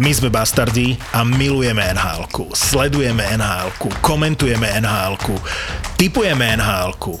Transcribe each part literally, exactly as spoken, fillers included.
My sme bastardi a milujeme en há elku, sledujeme en há elku, komentujeme en há elku, tipujeme en há elku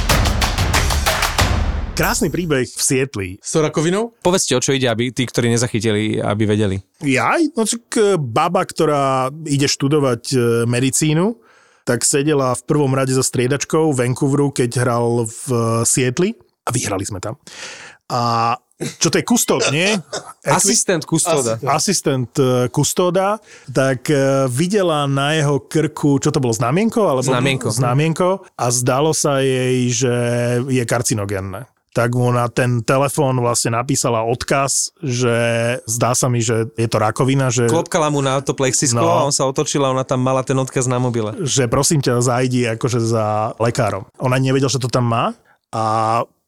Krásny príbeh v Sietli. S rakovinou? Povedzte, o čo ide, aby tí, ktorí nezachytili, aby vedeli. Jaj? No tak baba, ktorá ide študovať medicínu, tak sedela v prvom rade za striedačkou Vancouveru, keď hral v Sietli. A vyhrali sme tam. A čo to je kustód, nie? Asistent kustóda. Asistent kustóda, tak videla na jeho krku, čo to bolo, znamienko? Alebo znamienko. Znamienko a zdalo sa jej, že je karcinogénne. Tak mu na ten telefón vlastne napísala odkaz, že zdá sa mi, že je to rakovina. Že... Klopkala mu na to plexisklo, no, a on sa otočil a ona tam mala ten odkaz na mobile. Že prosím ťa, zajdi akože za lekárom. Ona nevedel, že to tam má a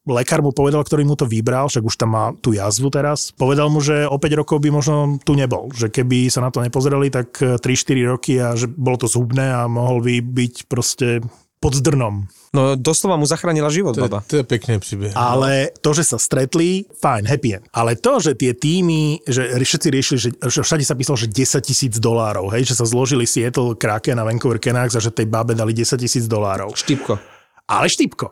lekár mu povedal, ktorý mu to vybral, však už tam má tú jazvu teraz. Povedal mu, že o päť rokov by možno tu nebol. Že keby sa na to nepozreli, tak tri štyri roky a že bolo to zhubné a mohol by byť proste pod drnom. No doslova mu zachránila život, baba. To je pekné príbeh. Ale to, že sa stretli, fajn, happy end. Ale to, že tie týmy, že všetci riešili, že všade sa písalo, že desať tisíc dolárov, hej, že sa zložili Seattle Kraken a Vancouver Canucks a že tej babe dali desať tisíc dolárov. Štipko. Ale štipko.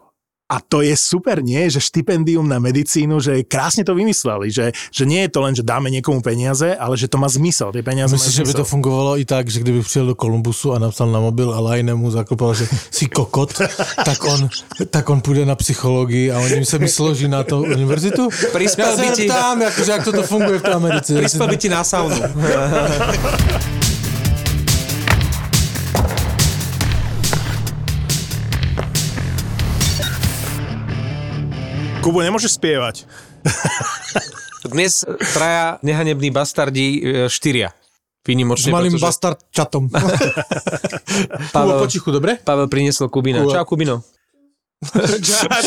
A to je super, nie? Že štipendium na medicínu, že krásne to vymysleli, že, že nie je to len, že dáme niekomu peniaze, ale že to má zmysel. Tie peniaze Myslím, že by to fungovalo i tak, že kdyby přišel do Kolumbusu a napsal na mobil a Lajnemu zakopal, že si kokot, tak on, tak on půjde na psychologii a oni se mi složí na to univerzitu. Prispel by ti... Tam, akože, jak toto funguje v Americe. Prispel by ti na saunu. Kubo, nemôžeš spievať. Dnes traja nehanební bastardi štyria. Výnimočne. S malým pretože... bastard čatom. Kubo, potichu, dobre? Pavel priniesol Kubina. Kuba. Čau, Kubino.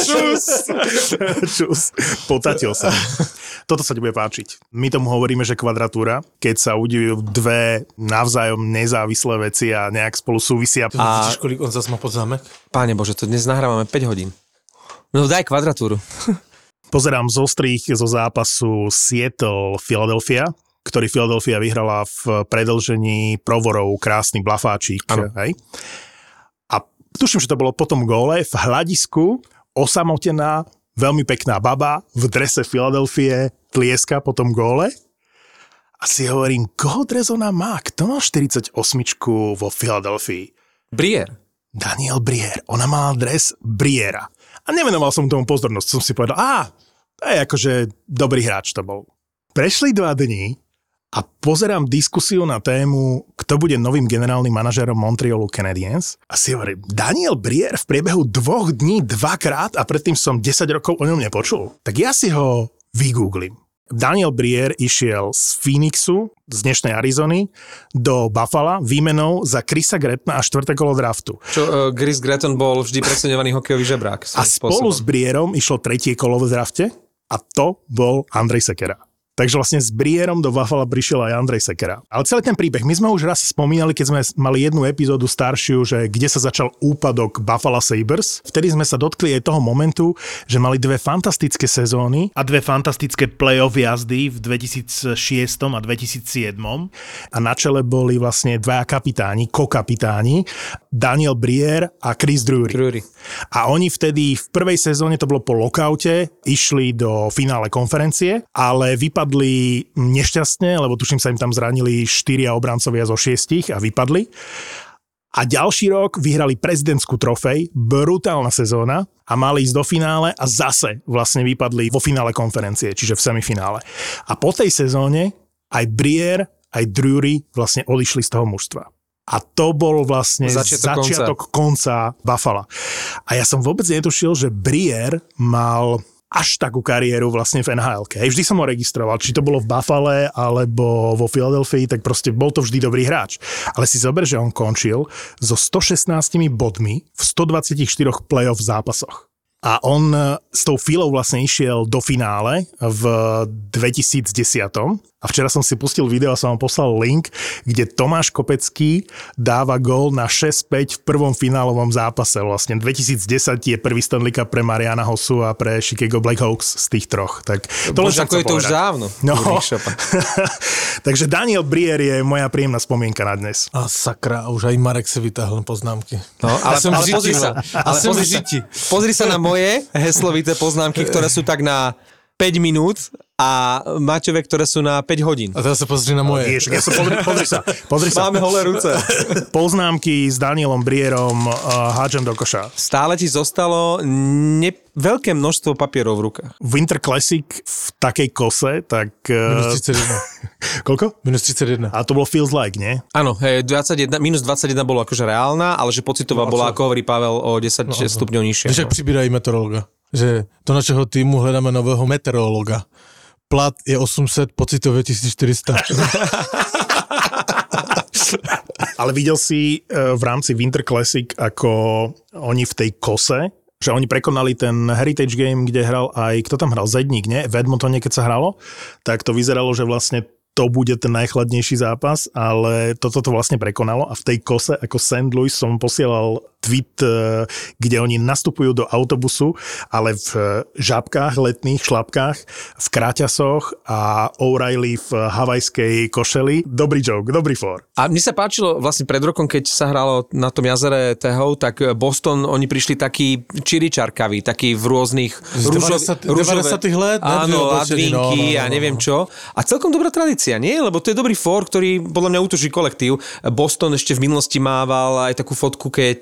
Čus. Čus. Potatil sa. Toto sa ti bude páčiť. My tomu hovoríme, že kvadratúra, keď sa udivujú dve navzájom nezávislé veci a nejak spolu súvisia. A... Kolik on zase má pod zámek? Páne Bože, to dnes nahrávame päť hodín. No daj kvadratúru. Pozerám zo strých zo zápasu Seattle-Philadelphia, ktorý Philadelphia vyhrala v predĺžení Provorov, krásny blafáčik. Hej? A tuším, že to bolo po tom góle v hľadisku, osamotená, veľmi pekná baba v drese Philadelphie tlieska po tom góle. A si hovorím, koho dres ona má? Kto má štyridsaťosmičku vo Philadelphii? Brière. Daniel Brière. Ona má dres Briera. A nevenoval som tomu pozornosť, som si povedal, á, to je akože dobrý hráč to bol. Prešli dva dní a pozerám diskusiu na tému, kto bude novým generálnym manažérom Montrealu Canadiens. A si hovorím, Daniel Brière v priebehu dvoch dní dvakrát a predtým som desať rokov o ňom nepočul. Tak ja si ho vygooglim. Daniel Brière išiel z Phoenixu, z dnešnej Arizony, do Buffala výmenou za Chrisa Gretna a štvrté kolo draftu. Čo, uh, Chris Gretton bol vždy preceňovaný hokejový žebrák. A spolu spôsobom. S Brierom išlo tretie kolo v drafte a to bol Andrej Sekera. Takže vlastne s Brierom do Buffala prišiel aj Andrej Sekera. Ale celý ten príbeh, my sme už raz spomínali, keď sme mali jednu epizódu staršiu, že kde sa začal úpadok Buffalo Sabres. Vtedy sme sa dotkli aj toho momentu, že mali dve fantastické sezóny a dve fantastické play-off jazdy v dvetisícšesť a dvetisícsedem. A na čele boli vlastne dvaja kapitáni, kokapitáni, Daniel Brière a Chris Drury. Drury. A oni vtedy v prvej sezóne, to bolo po lockoute, išli do finále konferencie, ale vypadali Vypadli nešťastne, lebo tuším sa im tam zranili štyria obrancovia zo šiestich a vypadli. A ďalší rok vyhrali prezidentskú trofej, brutálna sezóna a mali ísť do finále a zase vlastne vypadli vo finále konferencie, čiže v semifinále. A po tej sezóne aj Brière, aj Drury vlastne odišli z toho mužstva. A to bol vlastne začiatok, začiatok konca. konca Buffala. A ja som vôbec netušil, že Brière mal... až takú kariéru vlastne v en há elke. Hej, vždy som ho registroval, či to bolo v Buffale alebo vo Philadelphii, tak proste bol to vždy dobrý hráč. Ale si zober, že on končil so sto šestnástimi bodmi v stodvadsaťštyri playoff zápasoch. A on s tou Philou vlastne išiel do finále v dvetisícdesať. A včera som si pustil video a som vám poslal link, kde Tomáš Kopecký dáva gól na šesť päť v prvom finálovom zápase. Vlastne dvetisícdesať je prvý Stanley Cup pre Mariana Hossu a pre Chicago Blackhawks z tých troch. Tak to Bože, ako je to už dávno. No. Takže Daniel Brière je moja príjemná spomienka na dnes. A sakra, už aj Marek si vytáhl poznámky. No, ale, ale, ale pozri sa. Ale pozri, sa pozri sa na moje heslovité poznámky, ktoré sú tak na päť minút a Maťové, ktoré sú na päť hodín. A teraz sa pozri na moje. Jež, ja sa pozri, pozri sa. Pozri sa. Máme holé ruce. Poznámky s Danielom Brierom uh, hádžem do koša. Stále ti zostalo ne... veľké množstvo papierov v rukách. Winter Classic v takej kose, tak... Uh... Minus tridsaťjeden. Koľko? Minus tridsaťjeden. A to bolo feels like, nie? Áno, hej, dvadsaťjeden, minus dvadsaťjeden bolo akože reálna, ale že pocitová no, bola, ako hovorí Pavel, o desať no, stupňov nižšie. Víš, ak pribírají meteorológa. Že to, na čoho týmu hledáme nového meteorológa. Plat je osemsto, pocitové tisícštyristo. Ale videl si v rámci Winter Classic, ako oni v tej kose, že oni prekonali ten Heritage Game, kde hral aj, kto tam hral? Zedník, nie? V Edmontone, keď sa hralo, tak to vyzeralo, že vlastne to bude ten najchladnejší zápas, ale toto to vlastne prekonalo a v tej kose ako Saint Louis som posielal tweet, kde oni nastupujú do autobusu, ale v žabkách, letných šlapkách, v kráťasoch a O'Reilly v havajskej košeli. Dobrý joke, dobrý for. A mne sa páčilo vlastne pred rokom, keď sa hralo na tom jazere Tahoe, tak Boston, oni prišli taký čiričarkaví, taký v rôznych rúžových let, áno, advinky a neviem čo. A celkom dobrá tradícia. Nie? Lebo to je dobrý fór, ktorý podľa mňa útočí kolektív. Boston ešte v minulosti mával aj takú fotku, keď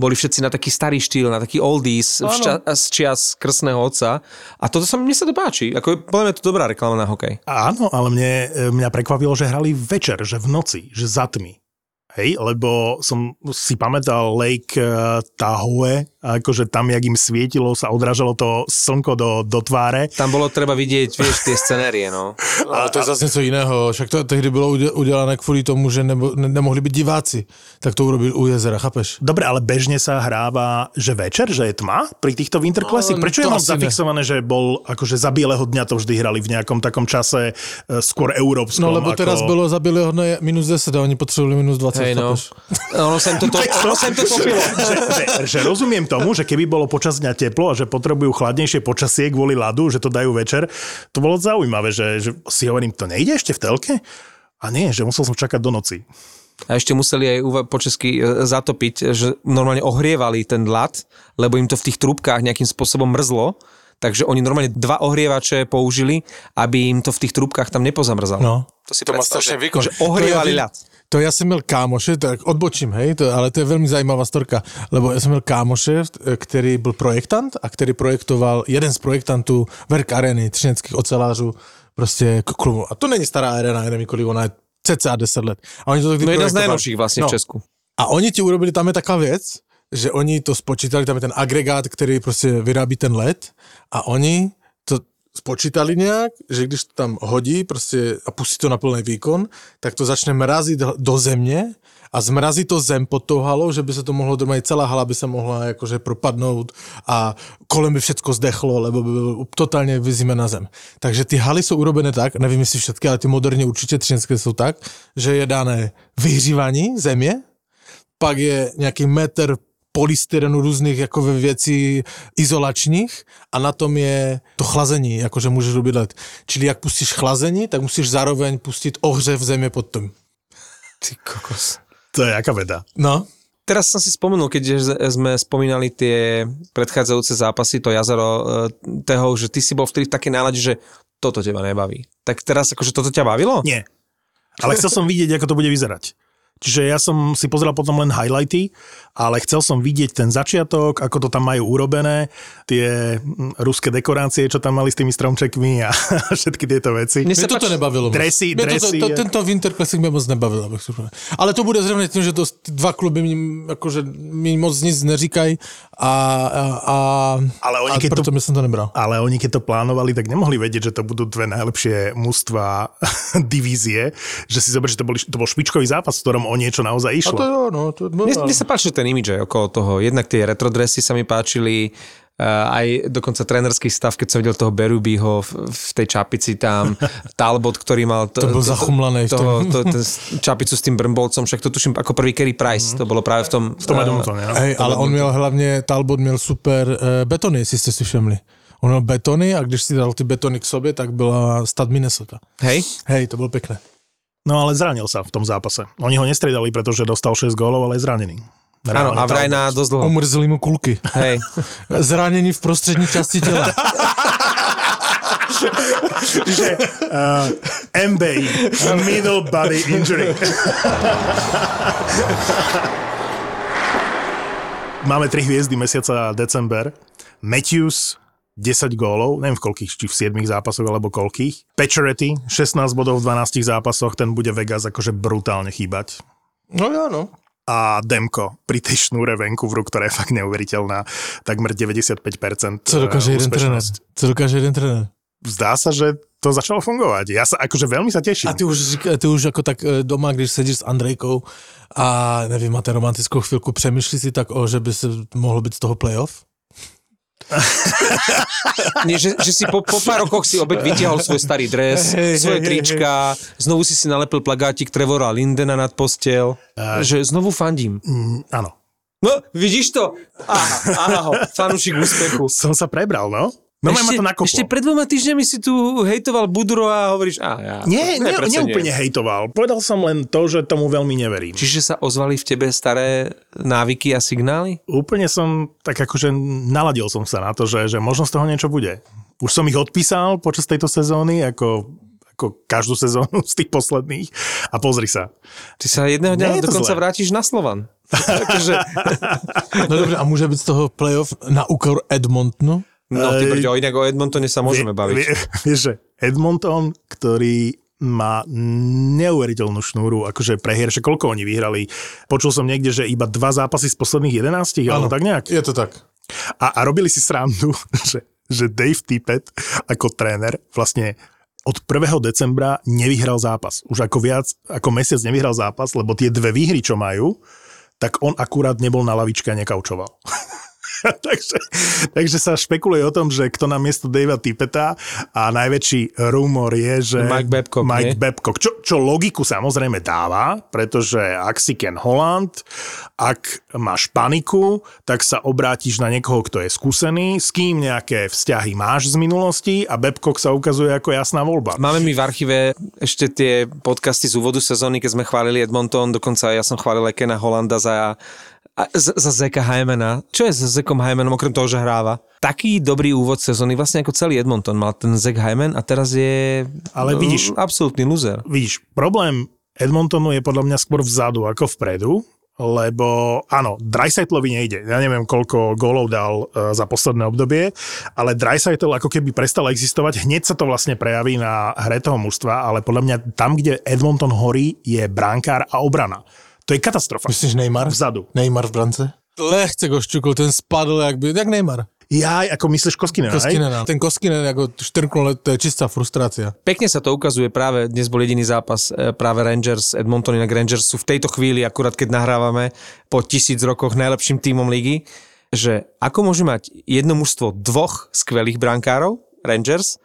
boli všetci na taký starý štýl, na taký oldies vča- z čias krsného otca. A toto sa mne sa to páči. Ako, podľa mňa je to dobrá reklama na hokej. Áno, ale mne, mňa prekvapilo, že hrali večer, že v noci, že za tmy. Hej, lebo som si pamätal Lake Tahoe, akože tam, jak im svietilo, sa odrážalo to slnko do, do tváre. Tam bolo treba vidieť, vieš, tie scenérie, no. Ale to je zase něco jiného, však to tehdy bylo udělané kvôli tomu, že nebo, ne, nemohli byť diváci, tak to urobil u jezera, chápeš? Dobre, ale bežne sa hráva, že večer, že je tma pri týchto Winter Classic. Prečo no, je mám zafixované, ne. Že bol, akože za bieleho dňa to vždy hrali v nejakom takom čase, skôr európskom. No lebo ako... teraz bolo za bieleho dňa minus desať a oni potrebovali minus dvadsať. Hej, no. Ono sem to, to, ono sem to topilo. Že, že, že rozumiem tomu, že keby bolo počas dňa teplo a že potrebujú chladnejšie počasie kvôli ľadu, že to dajú večer, to bolo zaujímavé, že, že si hovorím, to nejde ešte v telke? A nie, že musel som čakať do noci. A ešte museli aj uva- po česky zatopiť, že normálne ohrievali ten ľad, lebo im to v tých trúbkách nejakým spôsobom mrzlo. Takže oni normálne dva ohrievače použili, aby im to v tých trúbkách tam nepozamrzalo. No. To si to má strašný výkon. Že ohrievali ľad. To ja som mal kámoše, tak odbočím, hej, to, ale to je veľmi zajímavá storka, lebo ja som mal kámoše, ktorý bol projektant a ktorý projektoval jeden z projektantů Verk Areny, třineckých ocelářů, prostě klubu. A to není stará arena, nevím kolik, ona je cca deset let. A oni to no jeden z najnovších vlastne no. v Česku. A oni ti urobili, tam je taká věc, že oni to spočítali, tam je ten agregát, který prostě vyrábí ten led a oni to spočítali nějak, že když to tam hodí prostě a pustí to na plný výkon, tak to začne mrazit do země a zmrazí to zem pod tou halou, že by se to mohlo drmať, celá hala by se mohla jakože propadnout a kolem by všecko zdechlo, lebo by bylo totálně vyzime na zem. Takže ty haly jsou urobené tak, nevím jestli všetky, ale ty moderně určitě třinecké jsou tak, že je dané vyhřívání země, pak je nějaký metr polystyrenu různých jako věcí izolačních a na tom je to chlazení, jakože můžeš robit let. Čili jak pustíš chlazení, tak musíš zároveň pustit ohřev země pod tím. Ty kokos. To je jaká veda. No. Teraz som si spomenul, keď sme spomínali tie predchádzajúce zápasy, to jazero toho, že ty si bol vtedy v takej nálade, že toto teba nebaví. Tak teraz akože toto ťa bavilo? Nie. Ale chcel som vidieť, ako to bude vyzerať. Čiže ja som si pozeral potom len highlighty, ale chcel som vidieť ten začiatok, ako to tam majú urobené, tie ruské dekorácie, čo tam mali s tými stromčekmi a všetky tieto veci. Mne sa toto nebavilo. Dresy, dresy. To, to, tento Winter Classic mi moc nebavilo. Ale to bude zrejme tým, že to dva kluby mi, akože, mi moc nic neříkají a, a, a, ale oni, a preto to, mi som to nebral. Ale oni keď to plánovali, tak nemohli vedieť, že to budú dve najlepšie mužstvá divízie, že si zober, že to, boli, to bol špičkový zápas, v ktorom o niečo naozaj išlo. A to jo, no, to, no, mne, mne sa páči ten imidž okolo toho. Jednak tie retrodresy sa mi páčili, aj dokonca trénerský stav, keď som videl toho Berubyho v, v tej čapici tam, Talbot, ktorý mal to, to bol zachumlaný to, to, to, to, to, čapicu s tým brnbolcom, však to tuším ako prvý Carey Price, mm-hmm. to bolo práve v tom... V tom uh, Edmontone, no? Hej, ale on měl hlavne, Talbot měl super uh, betony, jestli ste si všimli. On měl betony a když si dal ty betony k sobě, tak byla stad Minnesota. Hej? Hej, to bylo pekné. No ale zranil sa v tom zápase. Oni ho nestriedali, pretože dostal šesť gólov, ale je zranený. Áno, a vraj na dosť dlho. Omrzli mu kulky. Hej. Zranení v prostrední časti tela. Že, uh, M B I, middle body injury. Máme tri hviezdy mesiaca december. Matthews, desať gólov, neviem v koľkých, či v siedmich zápasoch alebo koľkých. Pacioretty, šestnásť bodov v dvanástich zápasoch, ten bude Vegas akože brutálne chýbať. No jo, no. A Demko pri tej šnúre Vancouveru, ktorá je fakt neuveriteľná, takmer deväťdesiatpäť percent Co dokáže jeden trenér? Co dokáže jeden trenér? Zdá sa, že to začalo fungovať. Ja sa akože veľmi sa teším. A ty už, ty už ako tak doma, když sedíš s Andrejkou a neviem, máte romantickou chvíľku, přemýšlí si tak o, že by si mohlo byť z toho playoff? Nie, že, že si po, po pár rokoch si opäť vytiahol svoj starý dres, hey, svoje hey, trička, hey, hey. Znovu si si nalepil plagátik Trevora Lindena nad postel, uh, že znovu fandím. Mm, áno. No, vidíš to? Aha, aha, fanúšik úspechu. Som sa prebral, no? No ešte, to ešte pred dvoma týždňami si tu hejtoval Budro a hovoríš, á, ja... Nie, ne, neúplne hejtoval. Povedal som len to, že tomu veľmi neverím. Čiže sa ozvali v tebe staré návyky a signály? Úplne som, tak akože naladil som sa na to, že, že možno z toho niečo bude. Už som ich odpísal počas tejto sezóny, ako, ako každú sezónu z tých posledných. A pozri sa. Ty sa jedného dňa dokonca vrátiš na Slovan. Takže... No dobre, a môže byť z toho playoff na úkor Edmontonu? No, ty brďo, inak o Edmontone sa môžeme baviť. Vie, vieš, že Edmonton, ktorý má neuveriteľnú šnúru, akože prehierše, koľko oni vyhrali. Počul som niekde, že iba dva zápasy z posledných jedenáctich, alebo tak nejak. Je to tak. A, a robili si srandu, že, že Dave Tippett ako tréner vlastne od prvého decembra nevyhral zápas. Už ako viac, ako mesiac nevyhral zápas, lebo tie dve výhry, čo majú, tak on akurát nebol na lavičke a nekaučoval. takže, takže sa špekuluje o tom, že kto na miesto Davea Tippetta a najväčší rumor je, že Mike Babcock, Mike Babcock čo, čo logiku samozrejme dáva, pretože ak si Ken Holland, ak máš paniku, tak sa obrátiš na niekoho, kto je skúsený, s kým nejaké vzťahy máš z minulosti a Babcock sa ukazuje ako jasná voľba. Máme my v archíve ešte tie podcasty z úvodu sezóny, keď sme chválili Edmonton, dokonca ja som chválil aj Kena Hollanda za... A za Zeka Hymana. Čo je za Zekom Hymanom, okrem toho, že hráva? Taký dobrý úvod sezóny, vlastne ako celý Edmonton mal ten Zek Hyman a teraz je ale vidíš, absolútny loser. Vidíš, problém Edmontonu je podľa mňa skôr vzadu ako vpredu, lebo áno, Dreisaitlvi nejde. Ja neviem, koľko gólov dal za posledné obdobie, ale Dreisaitl ako keby prestal existovať, hneď sa to vlastne prejaví na hre toho mužstva, ale podľa mňa tam, kde Edmonton horí, je brankár a obrana. To je katastrofa. Myslíš Neymar? Vzadu. Neymar v brance? Lehce Goščukl, ten spadl jak, by, jak Neymar. Ja, ako myslíš Koskinen, aj? Koskinen, ten Koskinen ako štrknul, to je čistá frustrácia. Pekne sa to ukazuje práve, dnes bol jediný zápas práve Rangers, Edmonton, inak Rangers sú v tejto chvíli, akurát keď nahrávame po tisíc rokoch najlepším tímom ligy, že ako môže mať jedno mužstvo dvoch skvelých brankárov, Rangers,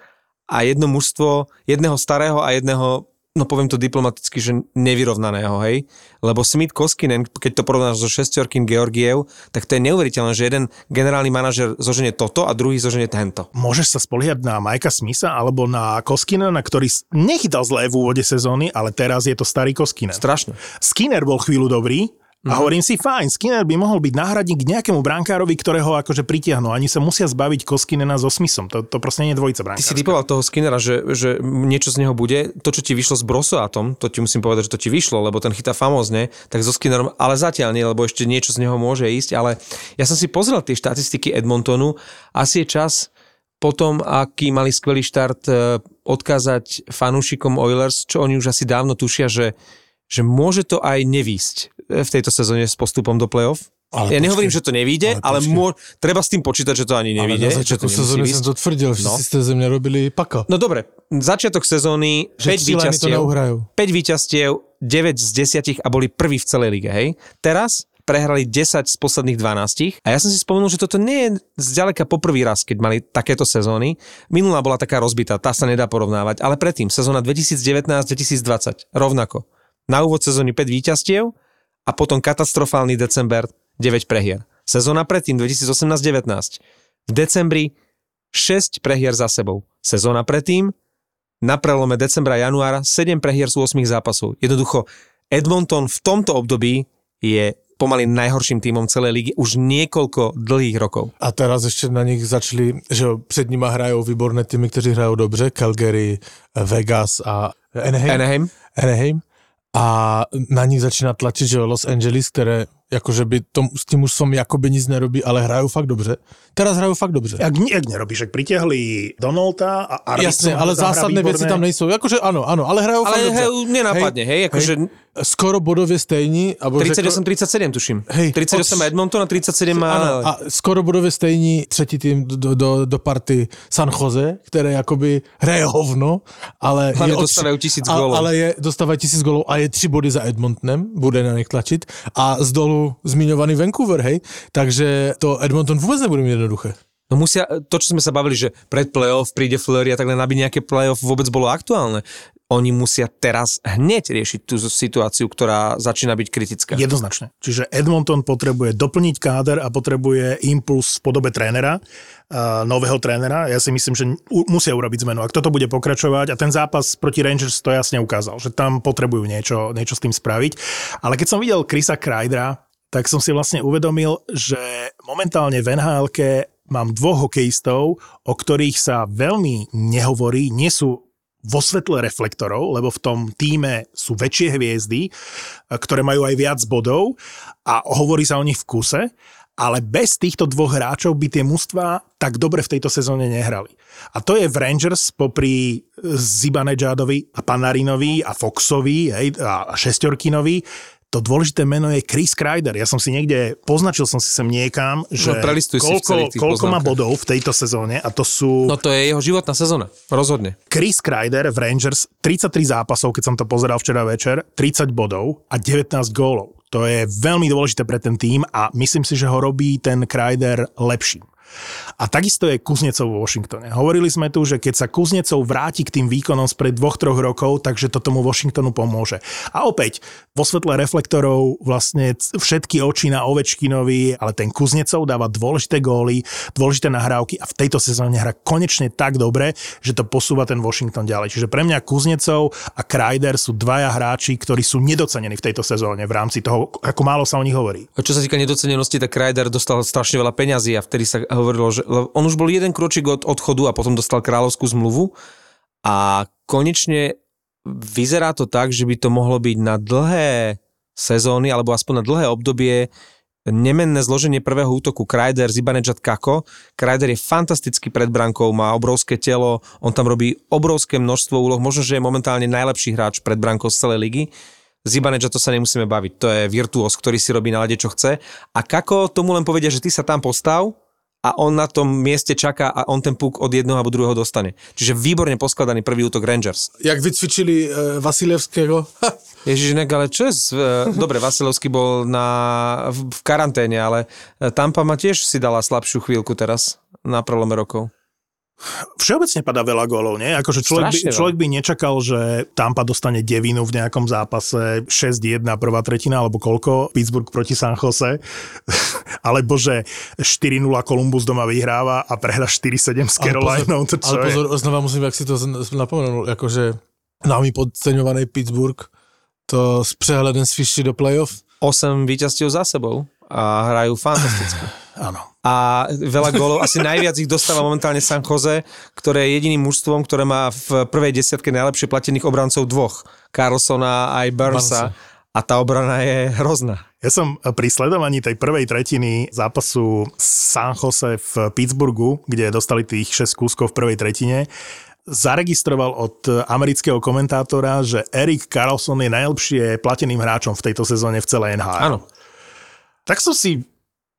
a jedno mužstvo jedného starého a jedného no poviem to diplomaticky, že nevyrovnaného, hej? Lebo Smith Koskinen, keď to porovnáš so šestorkým Georgiev, tak to je neuveriteľné, že jeden generálny manažer zoženie toto a druhý zoženie tento. Môžeš sa spoliehať na Mikea Smitha alebo na Koskinena, ktorý nechytal zlé v úvode sezóny, ale teraz je to starý Koskinen. Strašne. Skinner bol chvíľu dobrý, A hovorím si, fajn, Skinner by mohol byť náhradník nejakému brankárovi, ktorého akože pritiahnu. Ani sa musia zbaviť Koskinena so Smithom. To, to proste nie je dvojica brankárska. Ty si typoval toho Skinnera, že, že niečo z neho bude. To, čo ti vyšlo s Brosoatom, to ti musím povedať, že to ti vyšlo, lebo ten chytá famózne, tak so Skinnerom, ale zatiaľ nie, lebo ešte niečo z neho môže ísť. Ale ja som si pozrel tie štatistiky Edmontonu. Asi je čas potom, aký mali skvelý štart, odkázať fanúšikom Oilers, čo oni už asi dávno tušia, že že môže to aj nevísť v tejto sezóne s postupom do play-off. Ale ja počkej, nehovorím, že to nevíde, ale, ale môž, treba s tým počítať, že to ani nevíde. Ale na začiatku sezóny som to tvrdil, že no. si ste ze mňa robili paka. No dobre, začiatok sezóny, päť víťazstiev, deväť z desať a boli prví v celej lige, hej. Teraz prehrali desať z posledných dvanásť a ja som si spomenul, že toto nie je zďaleka poprvý raz, keď mali takéto sezóny. Minulá bola taká rozbitá, tá sa nedá porovnávať, ale predtým, sezóna dvetisíc devätnásť dvetisíc dvadsať, rovnako. Na úvod sezóny päť víťazstiev a potom katastrofálny december, deväť prehier. Sezóna predtým, dvetisíc osemnásť devätnásť. V decembri šesť prehier za sebou. Sezóna predtým, na prelome decembra a januára, sedem prehier sú osem zápasov. Jednoducho, Edmonton v tomto období je pomaly najhorším tímom celej ligy už niekoľko dlhých rokov. A teraz ešte na nich začali, že pred nimi hrajou výborné týmy, kteří hrajou dobře, Calgary, Vegas a Anaheim. Anaheim. Anaheim. A na nich začíná tlačit, že Los Angeles, které jakože by tom, s tím už som jakoby nic nerobí, ale hrajou fakt dobře. Teraz hrajou fakt dobře. Jak, jak nerobíš, jak pritiahli Donalda a Arvidsona. Jasne, ale zásadné věci tam nejsou. Jakože ano, ano, ale hrajou ale fakt dobře. Ale nenápadne, hej, hej, jakože... Hej, skoro bodově stejní. tridsaťosem tridsaťsedem tuším. Hej, tridsaťosem od... Edmonton a tridsaťsedem má... Ano, a skoro bodově stejní třetí tým do, do, do, do party San Jose, které jakoby hraje hovno, ale... Hlavne dostávajú tisíc gólov. Ale je, dostávajú tisíc gólov a je tři body za Edmontonem, bude na nich tlačit a z dolu zmiňovaný Vancouver, hej? Takže to Edmonton vôbec nebude mít jednoduché. No musia, to, čo sme sa bavili, že pred playoff príde Fleury a tak len, aby nejaké playoff vôbec bolo aktuálne. Oni musia teraz hneď riešiť tú situáciu, ktorá začína byť kritická. Jednoznačne. Čiže Edmonton potrebuje doplniť káder a potrebuje impuls v podobe trénera, uh, nového trénera. Ja si myslím, že u, musia urobiť zmenu. Ak toto bude pokračovať, a ten zápas proti Rangers to jasne ukázal, že tam potrebujú niečo, niečo s tým spraviť. Ale keď som videl Chrisa Kreidera, tak som si vlastne uvedomil, že momentálne v en há elke mám dvoch hokejistov, o ktorých sa veľmi nehovorí, nie sú vo svetle reflektorov, lebo v tom tíme sú väčšie hviezdy, ktoré majú aj viac bodov a hovorí sa o nich v kuse, ale bez týchto dvoch hráčov by tie mužstvá tak dobre v tejto sezóne nehrali. A to je v Rangers popri Zibanejadovi a Panarinovi a Foxovi hej, a Šestorkinovi. To dôležité meno je Chris Kreider. Ja som si niekde, poznačil som si sem niekam, že no, koľko, koľko má bodov v tejto sezóne a to sú... No to je jeho životná sezóna, rozhodne. Chris Kreider v Rangers, tridsaťtri zápasov, keď som to pozeral včera večer, tridsať bodov a devätnásť gólov. To je veľmi dôležité pre ten tým a myslím si, že ho robí ten Kreider lepším. A takisto je Kuznetsov vo Washingtone. Hovorili sme tu, že keď sa Kuznetsov vráti k tým výkonom spred dvoch až troch rokov, takže to tomu Washingtonu pomôže. A opäť, vo svetle reflektorov vlastne všetky oči na Ovečkinovi, ale ten Kuznetsov dáva dôležité góly, dôležité nahrávky a v tejto sezóne hra konečne tak dobre, že to posúva ten Washington ďalej. Čiže pre mňa Kuznetsov a Kreider sú dvaja hráči, ktorí sú nedocenení v tejto sezóne v rámci toho, ako málo sa o nich hovorí. Čo sa týka nedocenenosti, tak Kreider dostal strašne veľa peňazí a vtedy sa hovorilo, že on už bol jeden kročík od odchodu a potom dostal kráľovskú zmluvu a konečne vyzerá to tak, že by to mohlo byť na dlhé sezóny alebo aspoň na dlhé obdobie nemenné zloženie prvého útoku Kreider, Zibanejad, Kako. Kreider je fantastický pred brankou, má obrovské telo, on tam robí obrovské množstvo úloh, možno, že je momentálne najlepší hráč pred brankou z celej ligy. Zibanejad, to sa nemusíme baviť, to je virtuós, ktorý si robí na lade, čo chce a Kako tomu len povedia, že ty sa tam postav a on na tom mieste čaká a on ten puk od jednoho alebo druhého dostane. Čiže výborne poskladaný prvý útok Rangers. Jak vycvičili e, Vasilevského. Ježiš, nek, ale čo je? Dobre, Vasilevský bol na, v, v karanténe, ale Tampa ma tiež si dala slabšiu chvíľku teraz na prelome rokov. Všeobecne padá veľa gólov, nie? Akože človek by, človek by nečakal, že Tampa dostane devinu v nejakom zápase, šesť jedna prvá tretina, alebo koľko, Pittsburgh proti San Jose, alebo že štyri nula Columbus doma vyhráva a prehra štyri sedem s Carolinou. Ale pozor, ale pozor znova musím, jak si to napomenul, akože námi podceňovaný Pittsburgh to s prehľadom svišli do playoff. osem víťazstiev za sebou a hrajú fantasticky. Áno. A veľa gólov, asi najviac ich dostáva momentálne San Jose, ktoré je jediným mužstvom, ktoré má v prvej desiatke najlepšie platených obrancov dvoch. Karlssona aj Burnsa. Barnsa. A tá obrana je hrozná. Ja som pri sledovaní tej prvej tretiny zápasu San Jose v Pittsburghu, kde dostali tých šesť kúskov v prvej tretine, zaregistroval od amerického komentátora, že Erik Karlsson je najlepšie plateným hráčom v tejto sezóne v celej en há el. Áno. Tak som si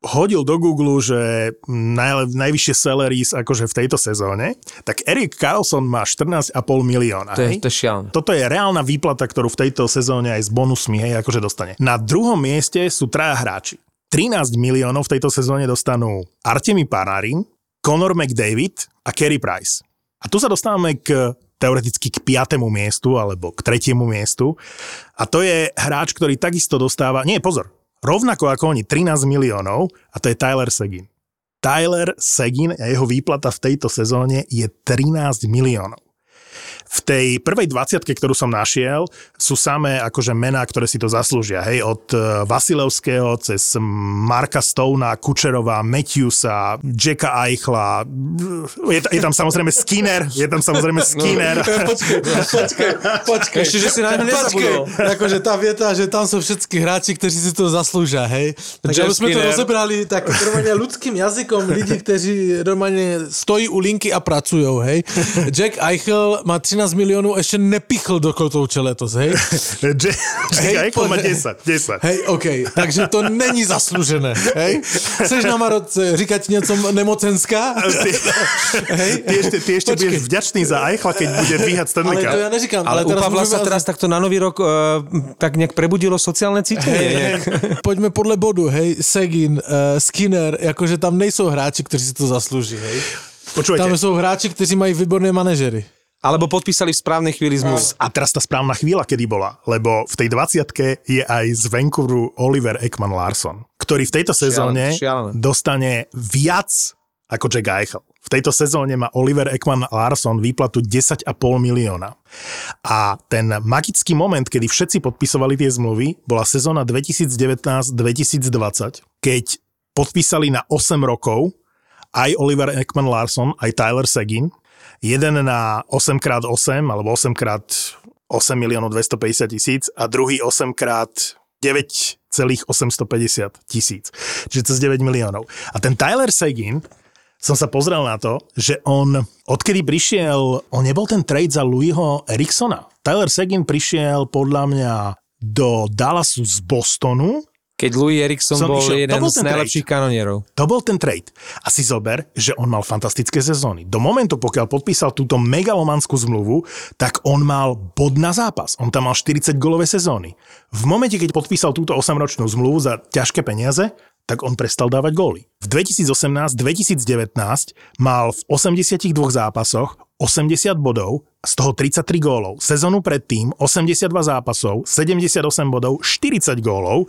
hodil do Google, že naj, najvyššie salaries akože v tejto sezóne, tak Erik Karlsson má štrnásť celá päť milióna. To je, to je šialné. Toto je reálna výplata, ktorú v tejto sezóne aj s bonusmi, hej, akože dostane. Na druhom mieste sú traja hráči. trinásť miliónov v tejto sezóne dostanú Artemi Panarin, Connor McDavid a Carey Price. A tu sa dostávame k, teoreticky k piatému miestu, alebo k tretiemu miestu. A to je hráč, ktorý takisto dostáva, nie, pozor, rovnako ako oni, trinásť miliónov, a to je Tyler Seguin. Tyler Seguin a jeho výplata v tejto sezóne je trinásť miliónov. V tej prvej dvaciatke, ktorú som našiel, sú samé akože mená, ktoré si to zaslúžia. Hej, od Vasilevského cez Marka Stouna, Kučerova, Matthewsa, Jacka Eichla. Je, je tam samozrejme Skinner. Je tam samozrejme Skinner. No, počkej, počkej, počkej. Ešte, že si na ňa nezabudol. Akože tá vieta, že tam sú všetci hráči, ktorí si to zaslúžia. Hej. Takže aby sme to rozebrali tak normálne ľudským jazykom ľudí, ktorí normálne stojí u linky a pracujú. Hej. Jack Eichel má trinásť miliónov ešte nepichl do kotouče letos, hej? Hej, po, má desať, desať. Hej, okej, okay, takže to není zaslužené, hej? Chceš na Marotce říkať nieco nemocenská? Ty, hej? ty ešte, ty ešte budeš vďačný za Eichla, keď bude dvíhať Stanley Cup. Ale to ja neříkam. Ale, ale u Pavla sa teraz takto na nový rok uh, tak nejak prebudilo sociálne cítenie. Poďme podľa bodu, hej? Seguin, uh, Skinner, akože tam nejsou hráči, ktorí si to zaslúži, hej? Počúvajte. Tam sú hráči, ktorí majú výborné manažery. Alebo podpísali v správnej chvíli zmluvu. A teraz tá správna chvíľa, kedy bola, lebo v tej dvaciatke je aj z Vancouveru Oliver Ekman-Larsson, ktorý v tejto sezóne šialené, šialené. dostane viac ako Jack Eichel. V tejto sezóne má Oliver Ekman-Larsson výplatu desať celá päť milióna. A ten magický moment, kedy všetci podpisovali tie zmluvy, bola sezóna dvetisíc devätnásť dvetisíc dvadsať, keď podpísali na osem rokov aj Oliver Ekman-Larsson, aj Tyler Seguin, jeden na osem krát osem, alebo osem krát osem miliónov dvestopäťdesiat tisíc a druhý osem krát deväť celá osemstopäťdesiat tisíc. Čiže cez deväť miliónov. A ten Tyler Seguin, som sa pozrel na to, že on, odkedy prišiel, on nebol ten trade za Louisho Eriksona. Tyler Seguin prišiel podľa mňa do Dallasu z Bostonu. Keď Louis Eriksson bol išiel, jeden bol z najlepších kanonierov. To bol ten trade. A si zober, že on mal fantastické sezóny. Do momentu, pokiaľ podpísal túto megalomanskú zmluvu, tak on mal bod na zápas. On tam mal štyridsať golové sezóny. V momente, keď podpísal túto osemročnú zmluvu za ťažké peniaze, tak on prestal dávať góly. V dvetisíc osemnásť dvetisíc devätnásť mal v osemdesiatdva zápasoch osemdesiat bodov, z toho tridsaťtri gólov. Sezónu predtým osemdesiatdva zápasov, sedemdesiatosem bodov, štyridsať gólov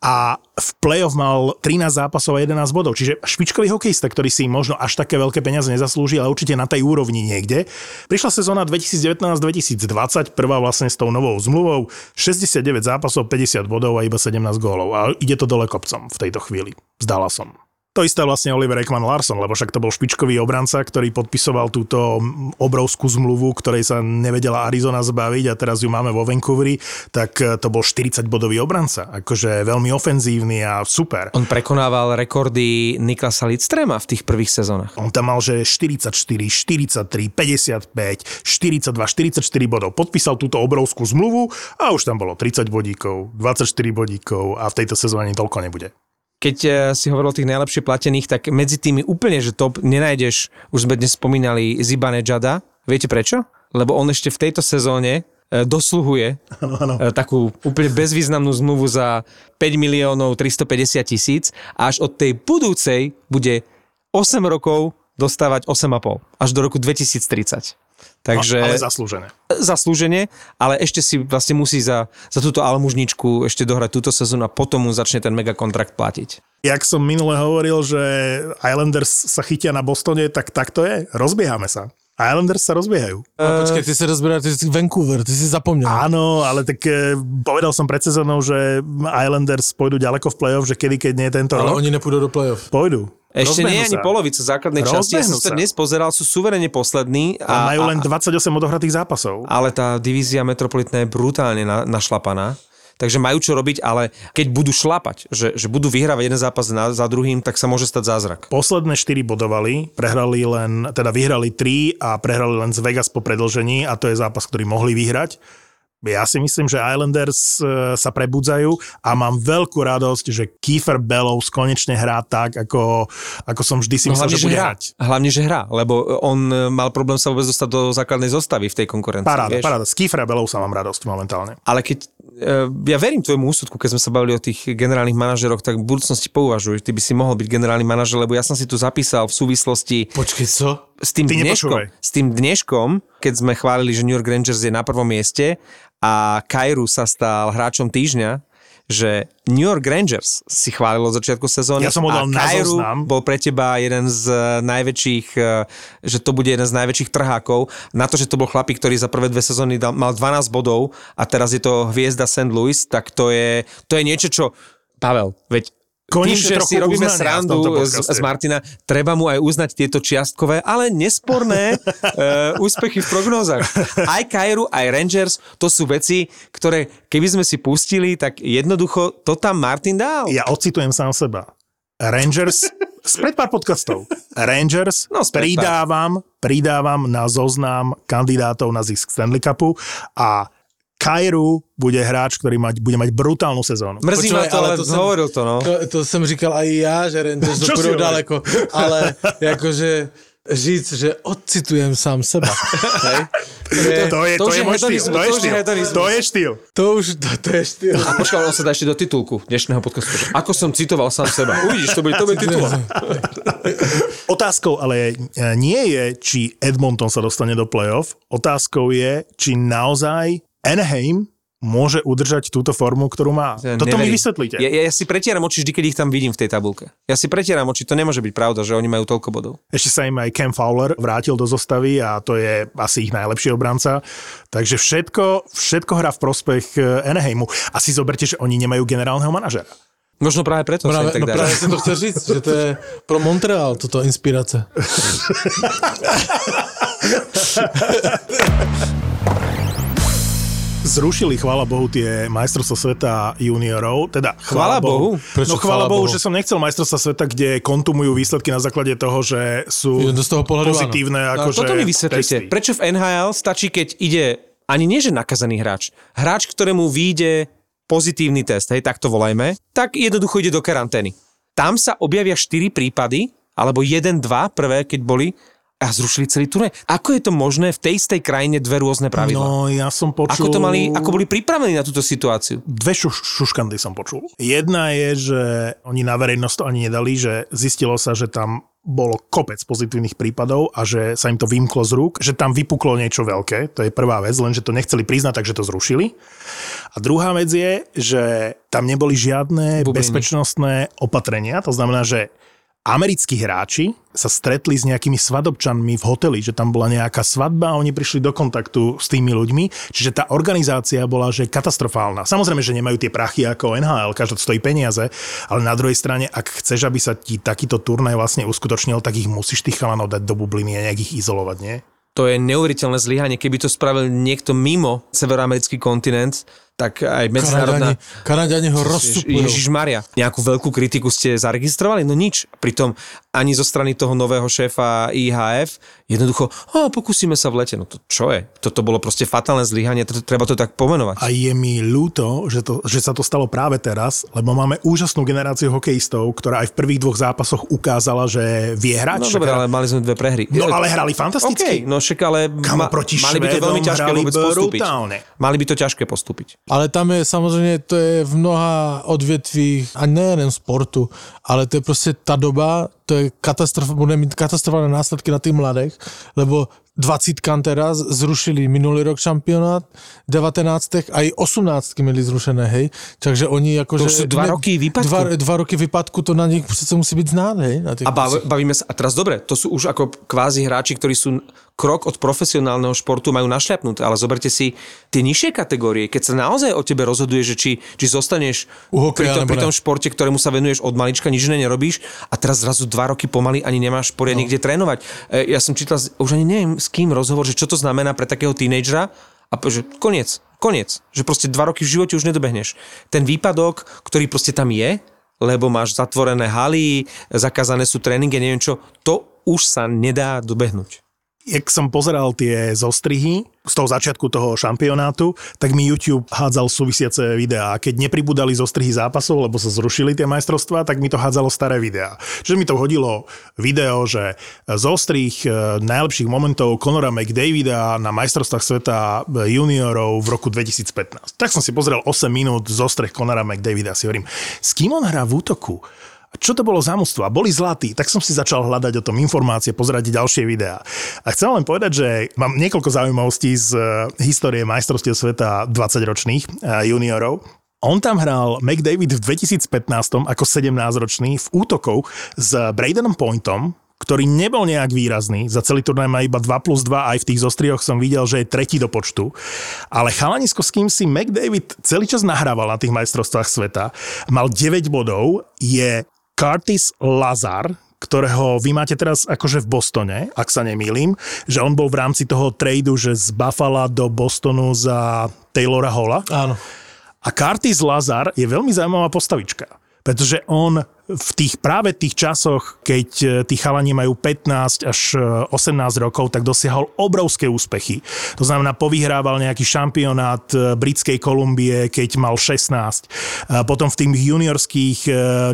a v play-off mal trinásť zápasov a jedenásť bodov. Čiže špičkový hokejista, ktorý si možno až také veľké peniaze nezaslúži, ale určite na tej úrovni niekde. Prišla sezóna dvetisíc devätnásť dvetisíc dvadsať, prvá vlastne s tou novou zmluvou, šesťdesiatdeväť zápasov, päťdesiat bodov a iba sedemnásť gólov. A ide to dole kopcom v tejto chvíli. Zdala som. To isté vlastne Oliver Ekman-Larsson, lebo však to bol špičkový obranca, ktorý podpisoval túto obrovskú zmluvu, ktorej sa nevedela Arizona zbaviť a teraz ju máme vo Vancouveri, tak to bol štyridsaťbodový obranca. Akože veľmi ofenzívny a super. On prekonával rekordy Niklasa Lidströma v tých prvých sezónach. On tam mal, že štyridsaťštyri, štyridsaťtri, päťdesiatpäť, štyridsaťdva, štyridsaťštyri bodov. Podpísal túto obrovskú zmluvu a už tam bolo tridsať bodíkov, dvadsaťštyri bodíkov a v tejto sezóne toľko nebude. Keď si hovoril o tých najlepšie platených, tak medzi tými úplne, že top nenájdeš, už sme dnes spomínali Zibanejada. Viete prečo? Lebo on ešte v tejto sezóne dosluhuje ano, ano. takú úplne bezvýznamnú zmluvu za päť miliónov tristopäťdesiat tisíc a až od tej budúcej bude osem rokov dostávať osem a pol až do roku dvetisíc tridsať. Takže, ale zaslúžené. Zaslúžené, ale ešte si vlastne musí za, za túto almužničku ešte dohrať túto sezónu a potom mu začne ten megakontrakt platiť. Jak som minule hovoril, že Islanders sa chytia na Bostone, tak tak to je. Rozbiehame sa. Islanders sa rozbiehajú. Uh, Počkaj, ty sa rozbiehajú, ty si Vancouver, ty si zapomňal. Áno, ale tak e, povedal som pred sezónou, že Islanders pôjdu ďaleko v play-off, že kedy, keď nie tento ale rok. Ale oni nepôjdu do play-off. Pôjdu. Ešte rozbehnú nie je ani polovicu základnej rozbehnú časti. Ja som sa dnes pozeral, sú suverene poslední. A, a majú len dvadsaťosem odohratých zápasov. Ale tá divízia metropolitná je brutálne na, našlapaná. Takže majú čo robiť, ale keď budú šlapať, že, že budú vyhrávať jeden zápas na, za druhým, tak sa môže stať zázrak. Posledné štyri bodovali, prehrali len, teda vyhrali tri a prehrali len z Vegas po predĺžení a to je zápas, ktorý mohli vyhrať. Ja si myslím, že Islanders sa prebudzajú a mám veľkú radosť, že Kiefer Bellows konečne hrá tak, ako, ako som vždy si no, myslel, že bude hrať. Hlavne, že hrá, lebo on mal problém sa vôbec dostať do základnej zostavy v tej konkurencii. Paráda, vieš? Paráda. Z Kiefera Bellowsa mám radosť momentálne. Ale keď, ja verím tvojmu úsudku, keď sme sa bavili o tých generálnych manažeroch, tak v budúcnosti pouvažuj, ty by si mohol byť generálny manažer, lebo ja som si tu zapísal v súvislosti... Počkej, co? S tým, dneškom, s tým dneškom, keď sme chválili, že New York Rangers je na prvom mieste a Kairu sa stal hráčom týždňa, že New York Rangers si chválilo od začiatku sezóny ja som a Kairu bol pre teba jeden z najväčších, že to bude jeden z najväčších trhákov. Na to, že to bol chlapík, ktorý za prvé dve sezóny mal dvanásť bodov a teraz je to hviezda Saint Louis, tak to je, to je niečo, čo... Pavel, veď... Konečne tým, že si robíme srandu z, z Martina, treba mu aj uznať tieto čiastkové, ale nesporné uh, úspechy v prognózach. Aj Kairu, aj Rangers, to sú veci, ktoré keby sme si pustili, tak jednoducho to tam Martin dal. Ja ocitujem sám seba. Rangers, spred pár podcastov, Rangers no, pridávam, pridávam na zoznam kandidátov na zisk Stanley Cupu a Kairu bude hráč, ktorý mať, bude mať brutálnu sezónu. Mrzí ma to, ale to som, hovoril to, no. To, to som říkal aj ja, že Rangers doprú daleko, ale akože říct, že odcitujem sám seba. Je, to je, to to je, je môj štýl. To, to je štýl. To už to, to je štýl. A počkal, on sa dá ešte do titulku dnešného podcastu. Ako som citoval sám seba. Uvidíš, to bude to bude titul. Otázkou ale nie je, či Edmonton sa dostane do play-off. Otázkou je, či naozaj Anaheim môže udržať túto formu, ktorú má. Ja Toto neverím. Mi vysvetlíte. Ja, ja si pretieram oči vždy, keď ich tam vidím v tej tabulke. Ja si pretieram oči, to nemôže byť pravda, že oni majú toľko bodov. Ešte sa im aj Cam Fowler vrátil do zostavy a to je asi ich najlepší obranca. Takže všetko, všetko hrá v prospech Anaheimu. A si zoberte, že oni nemajú generálneho manažera. Možno práve preto. Práve, tak no práve som to chcel říct, že to je pro Montreal toto inspirace. Zrušili, chvála Bohu, tie majstrovstvá sveta juniorov. Teda, chvála, chvála Bohu. Prečo, no chvála Bohu, Bohu, že som nechcel majstrovstvá sveta, kde kontumujú výsledky na základe toho, že sú z toho pohľadu, pozitívne. Ako no, toto mi vysvetlíte. Testy. Prečo v en há el stačí, keď ide, ani nie že nakazaný hráč, hráč, ktorému vyjde pozitívny test, hej, tak to volajme, tak jednoducho ide do karantény. Tam sa objavia štyri prípady, alebo jeden, dva prvé, keď boli, a zrušili celý turné. Ako je to možné v tej istej krajine dve rôzne pravidlá? No, ja som počul... Ako to mali, ako boli pripravení na túto situáciu? Dve šuš, šuškandy som počul. Jedna je, že oni na verejnosť to ani nedali, že zistilo sa, že tam bolo kopec pozitívnych prípadov a že sa im to vymklo z rúk, že tam vypuklo niečo veľké, to je prvá vec, lenže to nechceli priznať, takže to zrušili. A druhá vec je, že tam neboli žiadne Bubejny. bezpečnostné opatrenia, to znamená, že americkí hráči sa stretli s nejakými svadobčanmi v hoteli, že tam bola nejaká svadba a oni prišli do kontaktu s tými ľuďmi, čiže tá organizácia bola že katastrofálna. Samozrejme, že nemajú tie prachy ako en há el, každá stojí peniaze, ale na druhej strane, ak chceš, aby sa ti takýto turnaj vlastne uskutočnil, tak ich musíš tých chalanov dať do bubliny a nejak ich izolovať, nie? To je neuveriteľné zlyhanie, keby to spravil niekto mimo severoamerický kontinent, tak aj medzinárodná... Kanadiani ho rozstupujú. Ježišmaria. Nejakú veľkú kritiku ste zaregistrovali? No nič. Pritom ani zo strany toho nového šéfa í há ef jednoducho, a pokúsime sa v lete. No to čo je? Toto bolo proste fatálne zlyhanie, treba to tak pomenovať. A je mi ľúto, že, to, že sa to stalo práve teraz, lebo máme úžasnú generáciu hokejistov, ktorá aj v prvých dvoch zápasoch ukázala, že vie hrať. No dobre, ale mali sme dve prehry. No ale hrali fantasticky. Okay, no však ale ma, mali by to veľmi ťažké vôbec postúpiť. Mali by to ťažké postúpiť. Ale tam je samozřejmě, to je v mnoha odvětvích, a nejen sportu, ale to je prostě ta doba, to je katastrof, bude mít katastrofálne následky na tých mladých, lebo dvacítkan teraz zrušili minulý rok šampionát, devatenáctek a i osmnáctky měli zrušené, hej. Takže oni jakože... To už sú dva ne, roky výpadku. Dva, dva roky výpadku, to na nich přece musí být znát, hej. A bav, bavíme sa, a teraz dobre, to sú už ako kvázi hráči, ktorí sú krok od profesionálneho športu majú našľapnuté, ale zoberte si tie nižšie kategórie, keď sa naozaj o tebe rozhoduje, že či, či zostaneš pri, to, pri tom športe, ktorému sa venuješ od malička, nič iné nerobíš a teraz zrazu dva roky pomaly ani nemáš poriadne no. kde trénovať. E, ja som čítal, už ani neviem s kým rozhovor, že čo to znamená pre takého tínejdžera a že koniec, koniec, že proste dva roky v živote už nedobehneš. Ten výpadok, ktorý proste tam je, lebo máš zatvorené haly, zakázané sú tréningy, neviem čo, to už sa nedá dobehnúť. Jak som pozeral tie zostrihy z toho začiatku toho šampionátu, tak mi YouTube hádzal súvisiace videá. A keď nepribudali zostrihy zápasov, lebo sa zrušili tie majstrovstvá, tak mi to hádzalo staré videá. Čiže mi to hodilo video, že zostrih najlepších momentov Connora McDavida na majstrovstvách sveta juniorov v roku dvetisícpätnásť. Tak som si pozrel osem minút zostrih Connora McDavida. Si hovorím, s kým on hrá v útoku? A čo to bolo za mužstvo? Boli zlatí, tak som si začal hľadať o tom informácie, pozerať ďalšie videá. A chcem len povedať, že mám niekoľko zaujímavostí z histórie majstrovstiev sveta dvadsaťročných juniorov. On tam hral McDavid v dvetisícpätnásť ako sedemnásťročný v útokoch s Bradenom Pointom, ktorý nebol nejak výrazný. Za celý turnaj má iba dva plus dva, aj v tých zostrioch som videl, že je tretí do počtu. Ale chalanisko, s kým si McDavid celý čas nahrával na tých majstrovstvách sveta, mal deväť bodov, je Curtis Lazar, ktorého vy máte teraz akože v Bostone, ak sa nemýlim, že on bol v rámci toho tradu, že z Buffalo do Bostonu za Taylora Halla. Áno. A Curtis Lazar je veľmi zaujímavá postavička, pretože on v tých práve tých časoch, keď tí chalani majú pätnásť až osemnásť rokov, tak dosiahol obrovské úspechy. To znamená, povyhrával nejaký šampionát Britskej Kolumbie, keď mal šestnásť. Potom v tých juniorských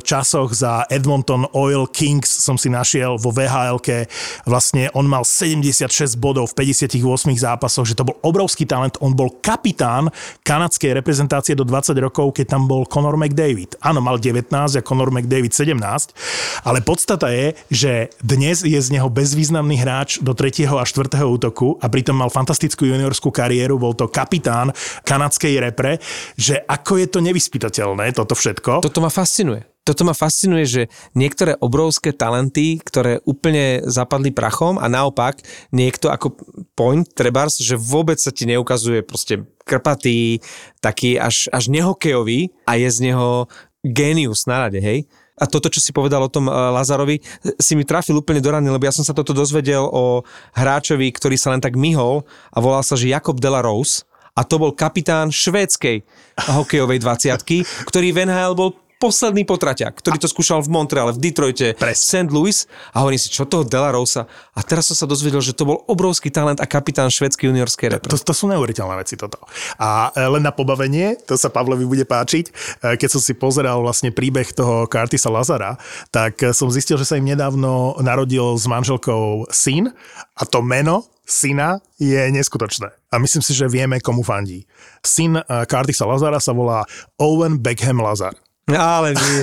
časoch za Edmonton Oil Kings som si našiel vo vé há elke. Vlastne on mal sedemdesiatšesť bodov v päťdesiatosem zápasoch, že to bol obrovský talent. On bol kapitán kanadskej reprezentácie do dvadsať rokov, keď tam bol Connor McDavid. Áno, mal devätnásť a Connor McDavid sedemnásť, ale podstata je, že dnes je z neho bezvýznamný hráč do tretieho a štvrtého útoku a pritom mal fantastickú juniorskú kariéru, bol to kapitán kanadskej repre, že ako je to nevyspytateľné toto všetko. Toto ma fascinuje. Toto ma fascinuje, že niektoré obrovské talenty, ktoré úplne zapadli prachom a naopak niekto ako Point trebárs, že vôbec sa ti neukazuje proste krpatý, taký až, až nehokejový a je z neho génius na rade, hej? A toto, čo si povedal o tom Lazarovi, si mi trafil úplne do rany, lebo ja som sa toto dozvedel o hráčovi, ktorý sa len tak myhol a volal sa, že Jakob de la Rose, a to bol kapitán švédskej hokejovej dvadsiatky, ktorý v en há el bol posledný potraťák, ktorý to skúšal v Montreale, v Detroite, v Saint Louis, a hovorím si, čo toho de la Rosa. A teraz som sa dozvedel, že to bol obrovský talent a kapitán švédskej juniorskej repre. To, to, to sú neuveriteľné veci toto. A len na pobavenie, to sa Pavlovi bude páčiť, keď som si pozeral vlastne príbeh toho Curtisa Lazara, tak som zistil, že sa im nedávno narodil s manželkou syn a to meno syna je neskutočné. A myslím si, že vieme, komu fandí. Syn Curtisa Lazara sa volá Owen Beckham Lazar. Ale nie.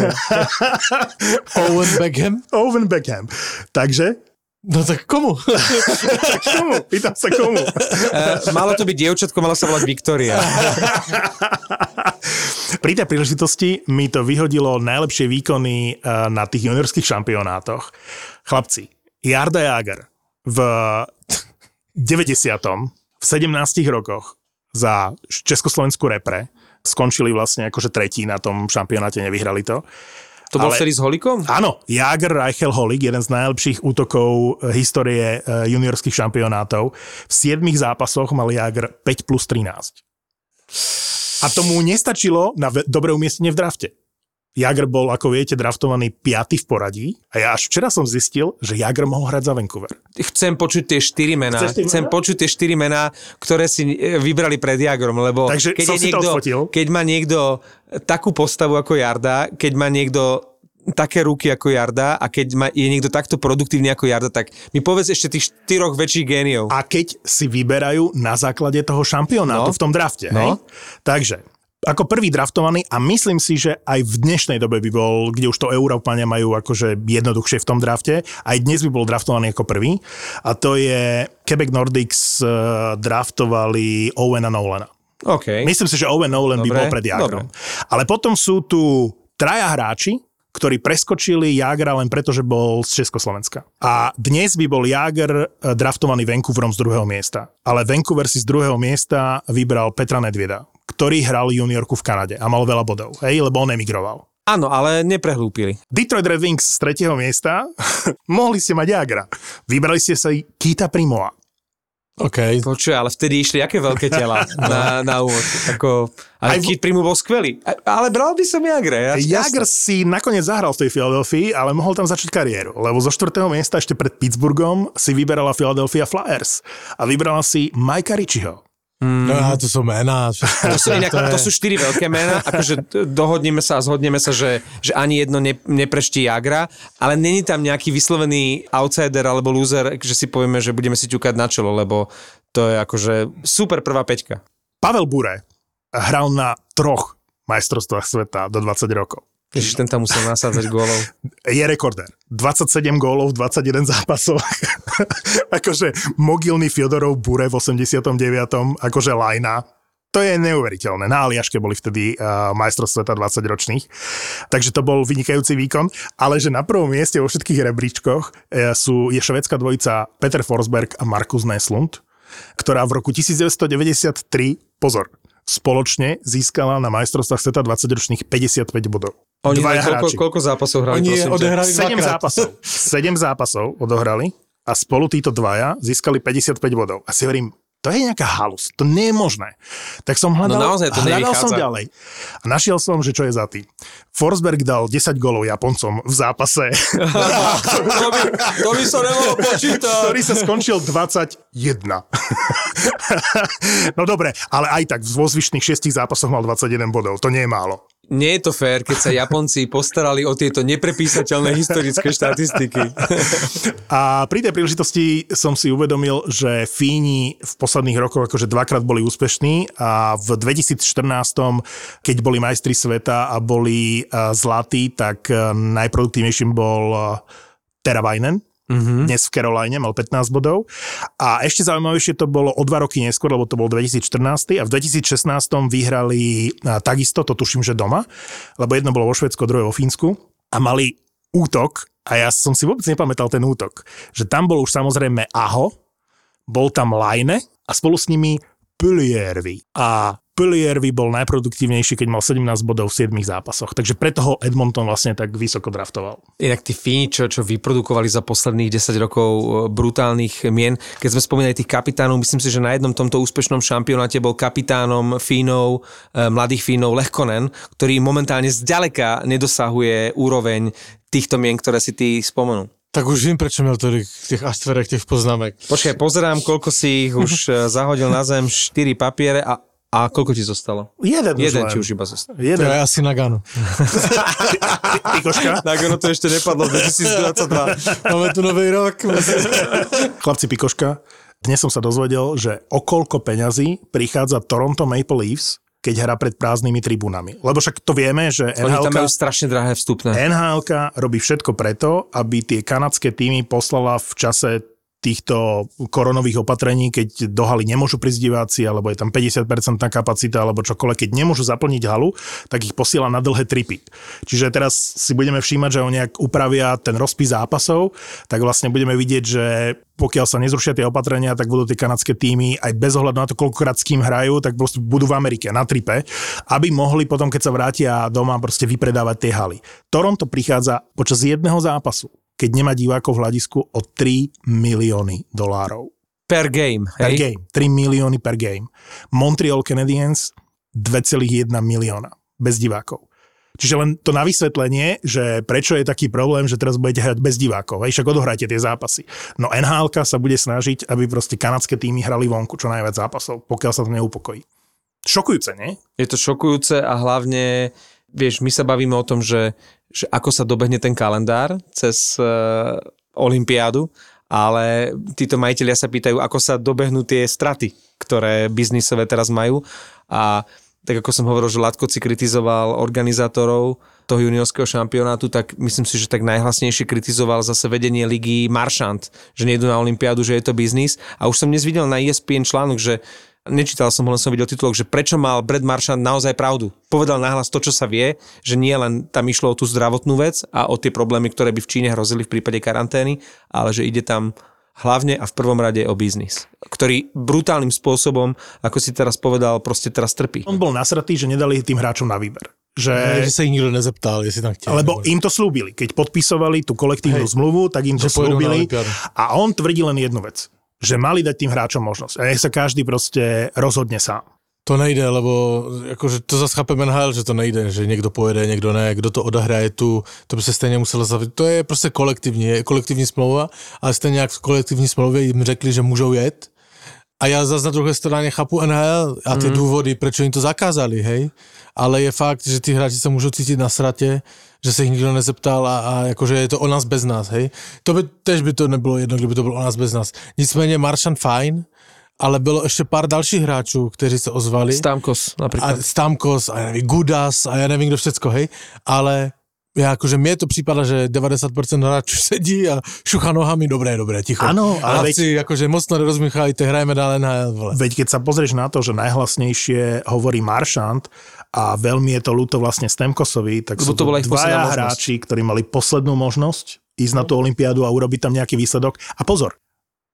Owen Beckham? Owen Beckham. Takže? No tak komu? tak komu? Pýtam sa komu. Uh, malo to byť dievčatko, malo sa volať Viktória. Pri tej príležitosti mi to vyhodilo najlepšie výkony na tých juniorských šampionátoch. Chlapci, Jarda Jágr v deväťdesiatom v sedemnástich rokoch za Československú repre skončili vlastne akože tretí na tom šampionáte, nevyhrali to. To bol vtedy s Holikom? Áno, Jágr, Reichel, Holik, jeden z najlepších útokov histórie juniorských šampionátov. V siedmich zápasoch mal Jágr päť plus trinásť. A tomu nestačilo na dobré umiestnenie v drafte. Jágr bol, ako viete, draftovaný piaty v poradí a ja až včera som zistil, že Jágr mohol hrať za Vancouver. Chcem počuť tie štyri mená. Chcem mená? počuť tie štyri mená, ktoré si vybrali pred Jágrom, lebo takže keď, niekto, keď má niekto takú postavu ako Jarda, keď má niekto také ruky ako Jarda a keď má, je niekto takto produktívny ako Jarda, tak mi povedz ešte tých štyroch väčších géniov. A keď si vyberajú na základe toho šampionátu no. v tom drafte. No. Hej? Takže ako prvý draftovaný a myslím si, že aj v dnešnej dobe by bol, kde už to Európania majú akože jednoduchšie v tom drafte, aj dnes by bol draftovaný ako prvý a to je Quebec Nordics draftovali Owena Nolana. Okay. Myslím si, že Owen Nolan dobre, by bol pred Jágrom. Dobre. Ale potom sú tu traja hráči, ktorí preskočili Jágra len preto, že bol z Československa. A dnes by bol Jágr draftovaný Vancouverom z druhého miesta. Ale Vancouver si z druhého miesta vybral Petra Nedvieda, ktorý hral juniorku v Kanade a mal veľa bodov, hej, lebo on emigroval. Áno, ale neprehlúpili. Detroit Red Wings z tretieho miesta, mohli ste mať Jágra. Vybrali ste sa Kita Primola. OK. Počuj, ale vtedy išli aké veľké tela na, na úvod. Ako, ale v... Keith Primu bol skvelý. Ale bral by som Jágra. Ja Jágr si nakoniec zahral v tej Philadelphii, ale mohol tam začať kariéru. Lebo zo štvrtého miesta ešte pred Pittsburghom si vyberala Philadelphia Flyers. A vybrala si Mikea Richieho. Mm. No a to sú mená. To sú, inak, to sú štyri veľké mená, akože dohodneme sa a zhodneme sa, že, že ani jedno ne, nepreští Jágra, ale není tam nejaký vyslovený outsider alebo loser, že si povieme, že budeme si ťukať na čelo, lebo to je akože super prvá peťka. Pavel Bure hral na troch majstrovstvách sveta do dvadsať rokov. Ježiš, ten tam musel nasádzať gólov. Je rekordér. dvadsaťsedem gólov v dvadsaťjeden zápasoch. Akože mogilný Fjodorov Bure v osemdesiatom deviatom Akože lajna. To je neuveriteľné. Na Aliaške boli vtedy uh, majstrov sveta dvadsaťročných. Takže to bol vynikajúci výkon. Ale že na prvom mieste vo všetkých rebríčkoch e, sú, je švédska dvojica Peter Forsberg a Markus Näslund, ktorá v roku devätnásťstodeväťdesiattri, pozor, spoločne získala na majstrovstvách sveta dvadsaťročných päťdesiatpäť bodov. Oni koľko, koľko zápasov hrali? Oni odohrali sedem zápasov. sedem zápasov odohrali a spolu títo dvaja získali päťdesiatpäť bodov. A si hovorím, to je nejaká halus, to nie je možné. Tak som hľadal, no naozaj, to hľadal som ďalej. A našiel som, že čo je za tým. Forsberg dal desať gólov Japoncom v zápase. to, by, to by som nemohol počítať. Ktorý sa skončil dvadsaťjeden. No dobre, ale aj tak vo zvyšných šiestich zápasoch mal dvadsaťjeden bodov. To nie je málo. Nie je to fér, keď sa Japonci postarali o tieto neprepísateľné historické štatistiky. A pri tej príležitosti som si uvedomil, že Fíni v posledných rokoch akože dvakrát boli úspešní a v dvetisícštrnásť, keď boli majstri sveta a boli zlatí, tak najproduktívnejším bol Teravainen. Mm-hmm. Dnes v Caroline mal pätnásť bodov. A ešte zaujímavejšie to bolo o dva roky neskôr, lebo to bol dvetisícštrnásť. A v dvetisícšestnásť vyhrali takisto, to tuším, že doma, lebo jedno bolo vo Švédsku, druhé vo Fínsku. A mali útok, a ja som si vôbec nepamätal ten útok, že tam bol už samozrejme Aho, bol tam Laine a spolu s nimi Pyliervi. A Pyliervi bol najproduktívnejší, keď mal sedemnásť bodov v siedmich zápasoch. Takže preto ho Edmonton vlastne tak vysoko draftoval. Inak tí Fíni, čo, čo vyprodukovali za posledných desať rokov brutálnych mien. Keď sme spomínali tých kapitánov, myslím si, že na jednom tomto úspešnom šampionáte bol kapitánom Fínov, mladých Fínov Lehkonen, ktorý momentálne zďaleka nedosahuje úroveň týchto mien, ktoré si ty spomenul. Tak už viem, prečo mal tolik tých astverek, tých poznámek. Počkaj, pozerám, koľko si ich už zahodil na zem, štyri papiere a A koľko ti zostalo? Jeden, Jeden ti už iba zostal. Jeden. To je asi Nagano. Pikoška? Nagano to ešte nepadlo, dvetisícdvadsaťdva. Máme tu nový rok. Chlapci, Pikoška, dnes som sa dozvedel, že o koľko peňazí prichádza Toronto Maple Leafs, keď hrá pred prázdnymi tribúnami. Lebo však to vieme, že N H L... Oni tam majú strašne drahé vstupné. N H L robí všetko preto, aby tie kanadské týmy poslala v čase týchto koronových opatrení, keď do haly nemôžu prísť diváci, alebo je tam päťdesiat percent kapacita, alebo čokoľvek, keď nemôžu zaplniť halu, tak ich posiela na dlhé tripy. Čiže teraz si budeme všímať, že oni nejak upravia ten rozpis zápasov, tak vlastne budeme vidieť, že pokiaľ sa nezrušia tie opatrenia, tak budú tie kanadské týmy aj bez ohľadu na to, koľkokrát s kým hrajú, tak proste budú v Amerike na tripe, aby mohli potom, keď sa vrátia doma, proste vypredávať tie haly. Toronto prichádza počas jedného zápasu, keď nemá divákov v hľadisku, o tri milióny dolárov. Per game. Per hej? game. tri milióny per game. Montreal Canadiens dva celé jeden milióna. Bez divákov. Čiže len to na vysvetlenie, že prečo je taký problém, že teraz budete hrať bez divákov. Hej, však odohrajte tie zápasy. No en há elka sa bude snažiť, aby proste kanadské týmy hrali vonku čo najviac zápasov, pokiaľ sa to neupokojí. Šokujúce, nie? Je to šokujúce a hlavne, vieš, my sa bavíme o tom, že že ako sa dobehne ten kalendár cez e, olympiádu, ale títo majitelia sa pýtajú, ako sa dobehnú tie straty, ktoré biznisové teraz majú. A tak ako som hovoril, že Latko si kritizoval organizátorov toho juniorského šampionátu, tak myslím si, že tak najhlasnejšie kritizoval zase vedenie ligy Marchand, že nejdu na olympiádu, že je to biznis. A už som dnes videl na E S P N článok, že Nečítal som ho, len som videl titulok, že prečo mal Brad Marchand naozaj pravdu. Povedal nahlas to, čo sa vie, že nie len tam išlo o tú zdravotnú vec a o tie problémy, ktoré by v Číne hrozili v prípade karantény, ale že ide tam hlavne a v prvom rade o biznis, ktorý brutálnym spôsobom, ako si teraz povedal, proste teraz trpí. On bol nasratý, že nedali tým hráčom na výber. Že, ne, že sa ich nikto nezeptal, jestli tam chceli. Lebo im to slúbili. Keď podpisovali tú kolektívnu Hej. zmluvu, tak im to slúbili. A on tvrdí len jednu vec. Že mali dať tým hráčom možnosť. A nech sa každý proste rozhodne sám. To nejde, lebo akože to zase chápem en há el, že to nejde, že niekdo pojede, niekdo ne, kdo to odahraje tu, to by se stejně muselo zavřít. To je prostě kolektivní, je kolektivní smlouva, ale stejně jak v kolektivní smlouvě jim řekli, že můžou jet. A já zase na druhé straně chápu en há el a ty mm. důvody, proč oni to zakázali, hej. Ale je fakt, že ty hráči se můžou cítit na sratě, že se jich nikdo nezeptal a, a jakože je to o nás bez nás, hej. To by, tež by to nebylo jedno, kdyby to bylo o nás bez nás. Nicméně Marchand fajn, ale bylo ještě pár dalších hráčů, kteří se ozvali. Stamkos například. A Stamkos a já nevím, Gudas a já nevím, kdo všecko, hej. Ale ja akože mne to prípada, že deväťdesiat percent hráčov sedí a šucha nohami, dobré, dobré, ticho. Áno, ale hlavci, veď, akože mocno nerozmýchajte, hrajme dále na en há el. Veď keď sa pozrieš na to, že najhlasnejšie hovorí Marchand a veľmi je to ľúto vlastne Stamkosovi, tak Lebo sú to dvaja hráči, ktorí mali poslednú možnosť ísť na tú olympiádu a urobiť tam nejaký výsledok. A pozor,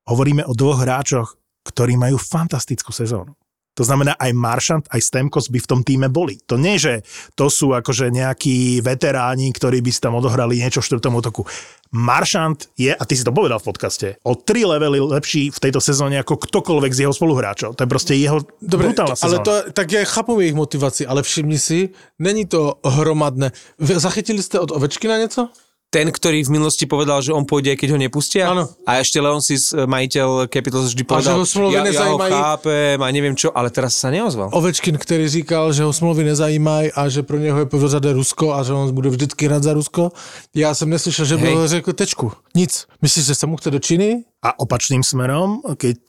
hovoríme o dvoch hráčoch, ktorí majú fantastickú sezónu. To znamená, aj Marchand, aj Stamkos by v tom týme boli. To nie, že to sú akože nejakí veteráni, ktorí by si tam odohrali niečo v štvrtom útoku. Marchand je, a ty si to povedal v podcaste, o tri levely lepší v tejto sezóne ako ktokoľvek z jeho spoluhráčov. To je proste jeho Dobre, brutálna to, sezóna. Ale to, tak ja chápam ich motivaci, ale všimni si, není to hromadné. Zachytili ste od Ovečkina nieco? Ten, ktorý v minulosti povedal, že on pôjde, keď ho nepustia. Ano. A ešte Leonsis, majiteľ Capitals, vždy povedal, že ho smlouvy ja, nezajímají. Ja ho chápem a neviem čo, ale teraz sa neozval. Ovečkin, ktorý říkal, že ho smlouvy nezajímají a že pro neho je pořadé Rusko a že on bude vždycky hrať za Rusko. Ja som neslyšel, že by ho řekl tečku. Nic. Myslíš, že sa mu chce do Číny? A opačným smerom, keď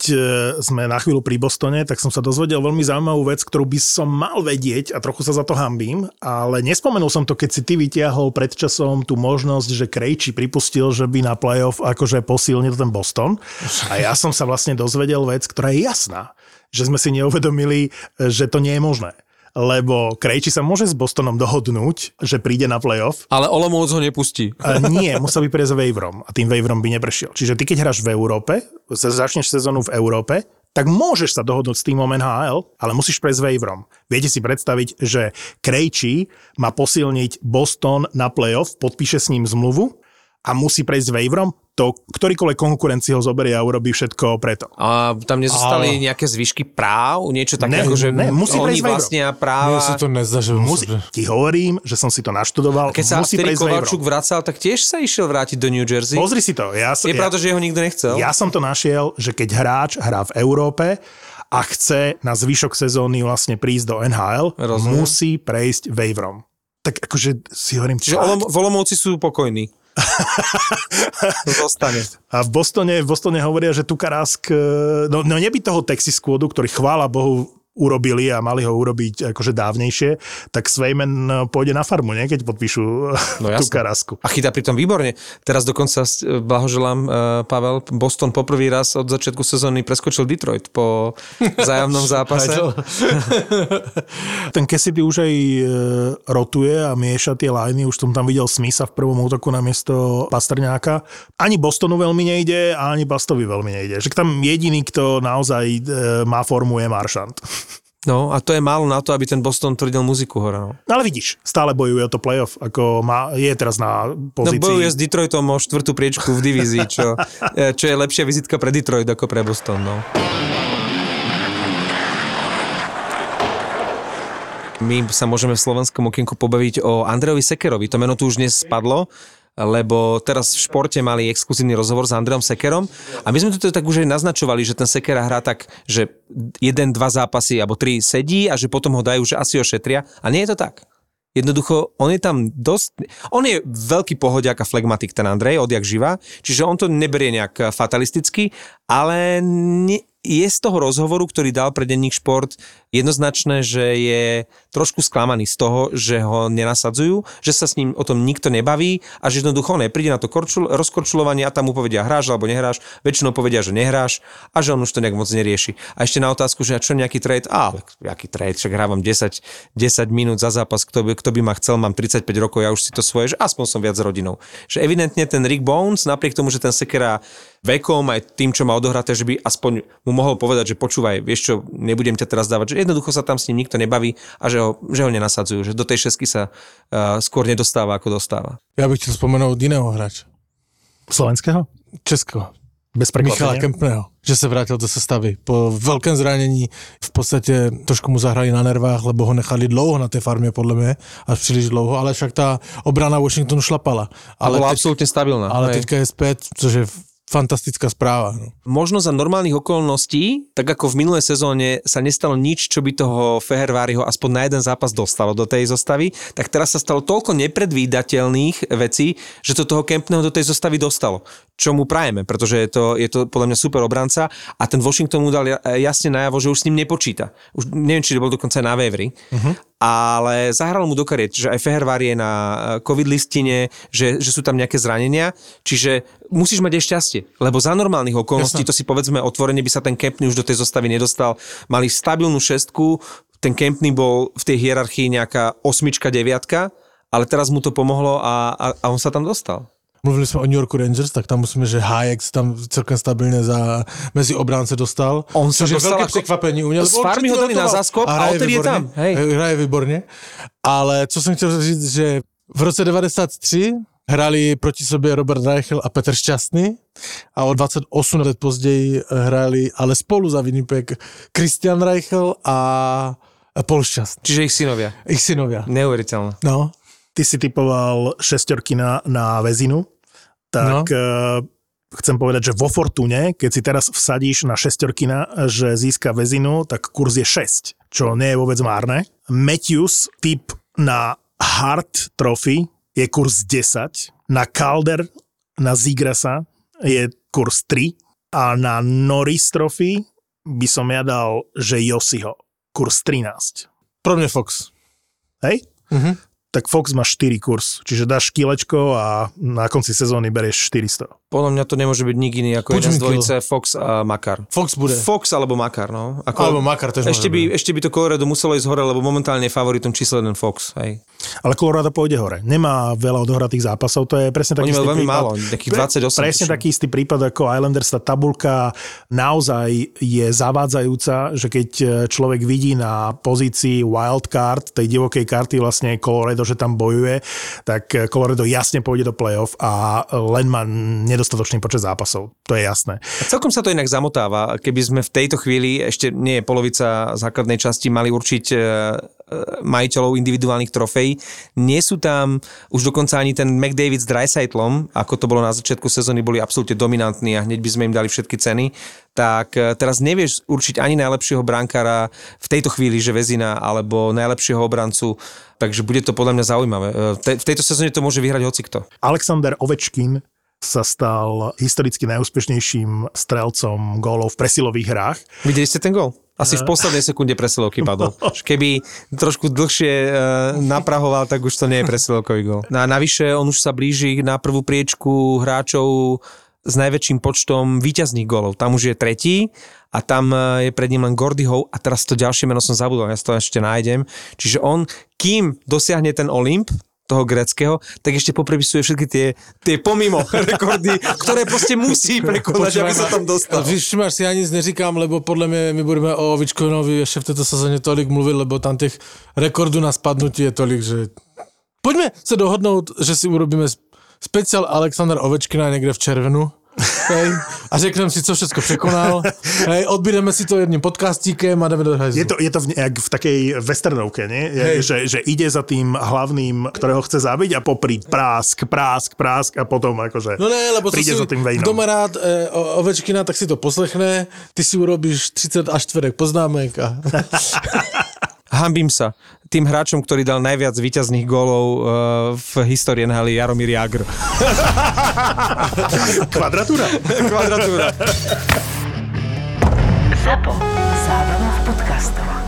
sme na chvíľu pri Bostone, tak som sa dozvedel veľmi zaujímavú vec, ktorú by som mal vedieť a trochu sa za to hanbím, ale nespomenul som to, keď si ty vytiahol pred časom tú možnosť, že Krejčí pripustil, že by na playoff akože posilnil ten Boston. A ja som sa vlastne dozvedel vec, ktorá je jasná, že sme si neuvedomili, že to nie je možné. Lebo Krejčí sa môže s Bostonom dohodnúť, že príde na playoff. Ale Olomouc ho nepustí. Nie, musel by prejsť waiverom a tým waiverom by neprešiel. Čiže ty, keď hráš v Európe, začneš sezónu v Európe, tak môžeš sa dohodnúť s týmom en há el, ale musíš prejsť waiverom. Viete si predstaviť, že Krejčí má posilniť Boston na playoff, podpíše s ním zmluvu a musí prejsť waiverom? To ktorýkoľvek konkurencii ho zoberie a urobí všetko preto. A tam nezostali a... nejaké zvyšky práv? Niečo také, ne, ako, že ne, musí oni vlastnia práva? Nie, sa to nezdá, že musí. Ti hovorím, že som si to naštudoval. A keď sa vtedy Kovalčuk vracal, tak tiež sa išiel vrátiť do New Jersey. Pozri si to. Ja, Je ja, pravda, že ho nikto nechcel? Ja som to našiel, že keď hráč hrá v Európe a chce na zvyšok sezóny vlastne prísť do en há el, Rozumiem. musí prejsť waiverom. Tak akože si hovorím... Čiže Volomovci sú pokojní. A v Bostone, v Bostone hovoria, že Tukarask, no, no neby toho Texas Squadu, ktorý chvála Bohu urobili a mali ho urobiť akože dávnejšie, tak Svejman pôjde na farmu, nie? Keď podpíšu no, Tukarasku. A chytá pri tom výborne. Teraz dokonca blahoželám, Pavel, Boston poprvý raz od začiatku sezóny preskočil Detroit po vzájomnom zápase. Ten Cassidy už aj rotuje a mieša tie lajny. Už som tam videl Smitha v prvom útoku namiesto Pastrňáka. Ani Bostonu veľmi nejde a ani Bastovi veľmi nejde. Že tam jediný, kto naozaj má formu, je Marchand. No a to je málo na to, aby ten Boston tvrdil muziku hore. No. Ale vidíš, stále bojuje o to playoff, ako má, je teraz na pozícii. No bojuje s Detroitom o štvrtú priečku v divízii, čo, čo je lepšia vizitka pre Detroit ako pre Boston. No. My sa môžeme v slovenskom okienku pobaviť o Andrejovi Sekerovi. To meno tu už dnes spadlo, lebo teraz v športe mali exkluzívny rozhovor s Andrejom Sekerom a my sme to tak už aj naznačovali, že ten Sekera hrá tak, že jeden, dva zápasy alebo tri sedí a že potom ho dajú, že asi ho šetria a nie je to tak. Jednoducho, on je tam dosť... On je veľký pohodiak a flegmatik ten Andrej, odjak živá, čiže on to neberie nejak fatalisticky, ale je z toho rozhovoru, ktorý dal pre denník Šport, jednoznačné, že je trošku sklamaný z toho, že ho nenasadzujú, že sa s ním o tom nikto nebaví a že jednoducho nepríde na to korčul, rozkorčulovanie a tam mu povedia hráš alebo nehráš, väčšinou povedia, že nehráš a že on už to nejak moc nerieši. A ešte na otázku, že čo nejaký trade, ale aký trade, však hrávam desať, desať minút za zápas, kto by, kto by ma chcel, mám tridsaťpäť rokov, ja už si to svoje, že aspoň som viac s rodinou. Že evidentne ten Rick Bones, napriek tomu, že ten sekera vekom aj tým, čo má odohraté, že by aspoň mu mohol povedať, že počúvaj, vieš čo, nebudem ťa teraz dávať, že jednoducho sa tam s ním nikto nebaví a že ho, že ho nenasadzujú, že do tej šesky sa uh, skôr nedostáva, ako dostáva. Ja bych chcel spomenúť iného hráča. Slovenského? Českého. Bez Michala Kempného, že se vrátil do sestavy. Po velkém zranění v podstatě trošku mu zahrali na nervách, lebo ho nechali dlouho na té farmě, podle mě, až příliš dlouho, ale však ta obrana Washingtonu šlapala. Ale byla absolutně stabilná. Ale hej. Teďka je zpět, což je fantastická správa. No. Možno za normálnych okolností, tak ako v minulej sezóne sa nestalo nič, čo by toho Feherváriho aspoň na jeden zápas dostalo do tej zostavy, tak teraz sa stalo toľko nepredvídateľných vecí, že to toho Kempného do tej zostavy dostalo. Čo mu prajeme, pretože je to, je to podľa mňa super obranca a ten Washington mu dal jasne najavo, že už s ním nepočíta. Už neviem, či to bol dokonca na waiveri. Uh-huh. Ale zahral mu do kariet, že aj Fehervári je na covid listine, že, že sú tam nejaké zranenia, čiže musíš mať aj šťastie, lebo za normálnych okolností, to si povedzme otvorene, by sa ten Kempný už do tej zostavy nedostal, mali stabilnú šestku, ten Kempný bol v tej hierarchii nejaká osmička, deviatka, ale teraz mu to pomohlo a, a, a on sa tam dostal. Mluvili jsme o New Yorku Rangers, tak tam musíme, že Hayek tam celkem stabilně za mezi obránce dostal. On se dostal velké překvapení u mě. Z farmy ho dali na záskok a, a otevě je tam. Hej. Hraje výborně. Ale co jsem chtěl říct, že v roce devadesát tři hráli proti sobě Robert Reichel a Petr Šťastný a o dvacet osm let později hráli, ale spolu za Winnipeg, Christian Reichel a Paul Šťastný. Čiže ich synovia. Ich synovia. Neuvěřitelné. No. Ty si typoval šestorkina na Vezinu, tak no. Chcem povedať, že vo Fortune, keď si teraz vsadíš na šestorkina, že získa Vezinu, tak kurz je šesť, čo nie je vôbec márne. Matthews typ na Hart Trophy je kurz desať, na Calder, na Zigrasa je kurz tri a na Norris Trophy by som ja dal, že Josiho, kurz trinásť. Pro mňa Fox. Hej? Mhm. Tak Fox má štyri kurz, čiže dáš kilečko a na konci sezóny berieš štyristo. Podľa mňa to nemôže byť nik iný ako jeden z dvojice Fox a Makar. Fox bude. Fox alebo Makar, no. Ako alebo Makar tiež ešte by, ešte by to Colorado muselo ísť hore, lebo momentálne je favoritom číslo jeden Fox, hej. Ale Colorado pôjde hore. Nemá veľa odohratých zápasov, to je presne taký istý prípad. Oni majú veľmi málo, takých dvadsaťosem. Presne taký istý prípad ako Islanders, tá tabuľka naozaj je zavádzajúca, že keď človek vidí na pozícii wildcard, tej divokej karty vlastne Colorado, že tam bojuje, tak Colorado jasne pôjde do play-off a len má nedostatočný počet zápasov. To je jasné. A celkom sa to inak zamotáva. Keby sme v tejto chvíli, ešte nie je polovica základnej časti, mali určiť majiteľov individuálnych trofejí. Nie sú tam už dokonca ani ten McDavid s Dreisaitlom, ako to bolo na začiatku sezóny, boli absolútne dominantní a hneď by sme im dali všetky ceny. Tak teraz nevieš určiť ani najlepšieho brankára v tejto chvíli, že Vezina, alebo najlepšieho obrancu, takže bude to podľa mňa zaujímavé. V tejto sezóne to môže vyhrať hocikto. Alexander Ovečkin sa stal historicky najúspešnejším strelcom gólov v presilových hrách. Videli ste ten gól? Asi v poslednej sekunde presilovky padol. Keby trošku dlhšie naprahoval, tak už to nie je presilovkový gól. A navyše on už sa blíži na prvú priečku hráčov s najväčším počtom víťazných gólov. Tam už je tretí a tam je pred ním len Gordie Howe a teraz to ďalšie meno som zabudol, ja to ešte nájdem. Čiže on, kým dosiahne ten Olymp, toho gréckeho, tak ešte poprepisuje všetky tie, tie pomimo rekordy, ktoré proste musí prekonať, aby sa tam dostal. Všimár si, ja nic neříkám, lebo podľa mňa my budeme o Ovečkinovi ešte v tejto sezóne tolik mluviť, lebo tam tých rekordů na spadnutí je tolik, že poďme sa dohodnúť, že si urobíme speciál Alexander Ovečkina niekde v červenu. Hej. A řekneme si, co všetko překonal. Hej, odbídeme si to jedným podcastíkem a dáme do hajzlu. Je to, je to v, v takej westernovke, nie? Je, že, že ide za tým hlavným, ktorého chce zabiť a popri prásk, prásk, prásk a potom akože no ne, lebo príde si, za tým vejnom. Kto má rád e, Ovečkina, tak si to poslechne. Ty si urobíš tridsať až štvrtek poznámek a... Hanbím sa tým hráčom, ktorý dal najviac víťazných gólov v histórii en há el, Jaromír Jágr. Kvadratúra. Kvadratúra. Zábava v podcastoch.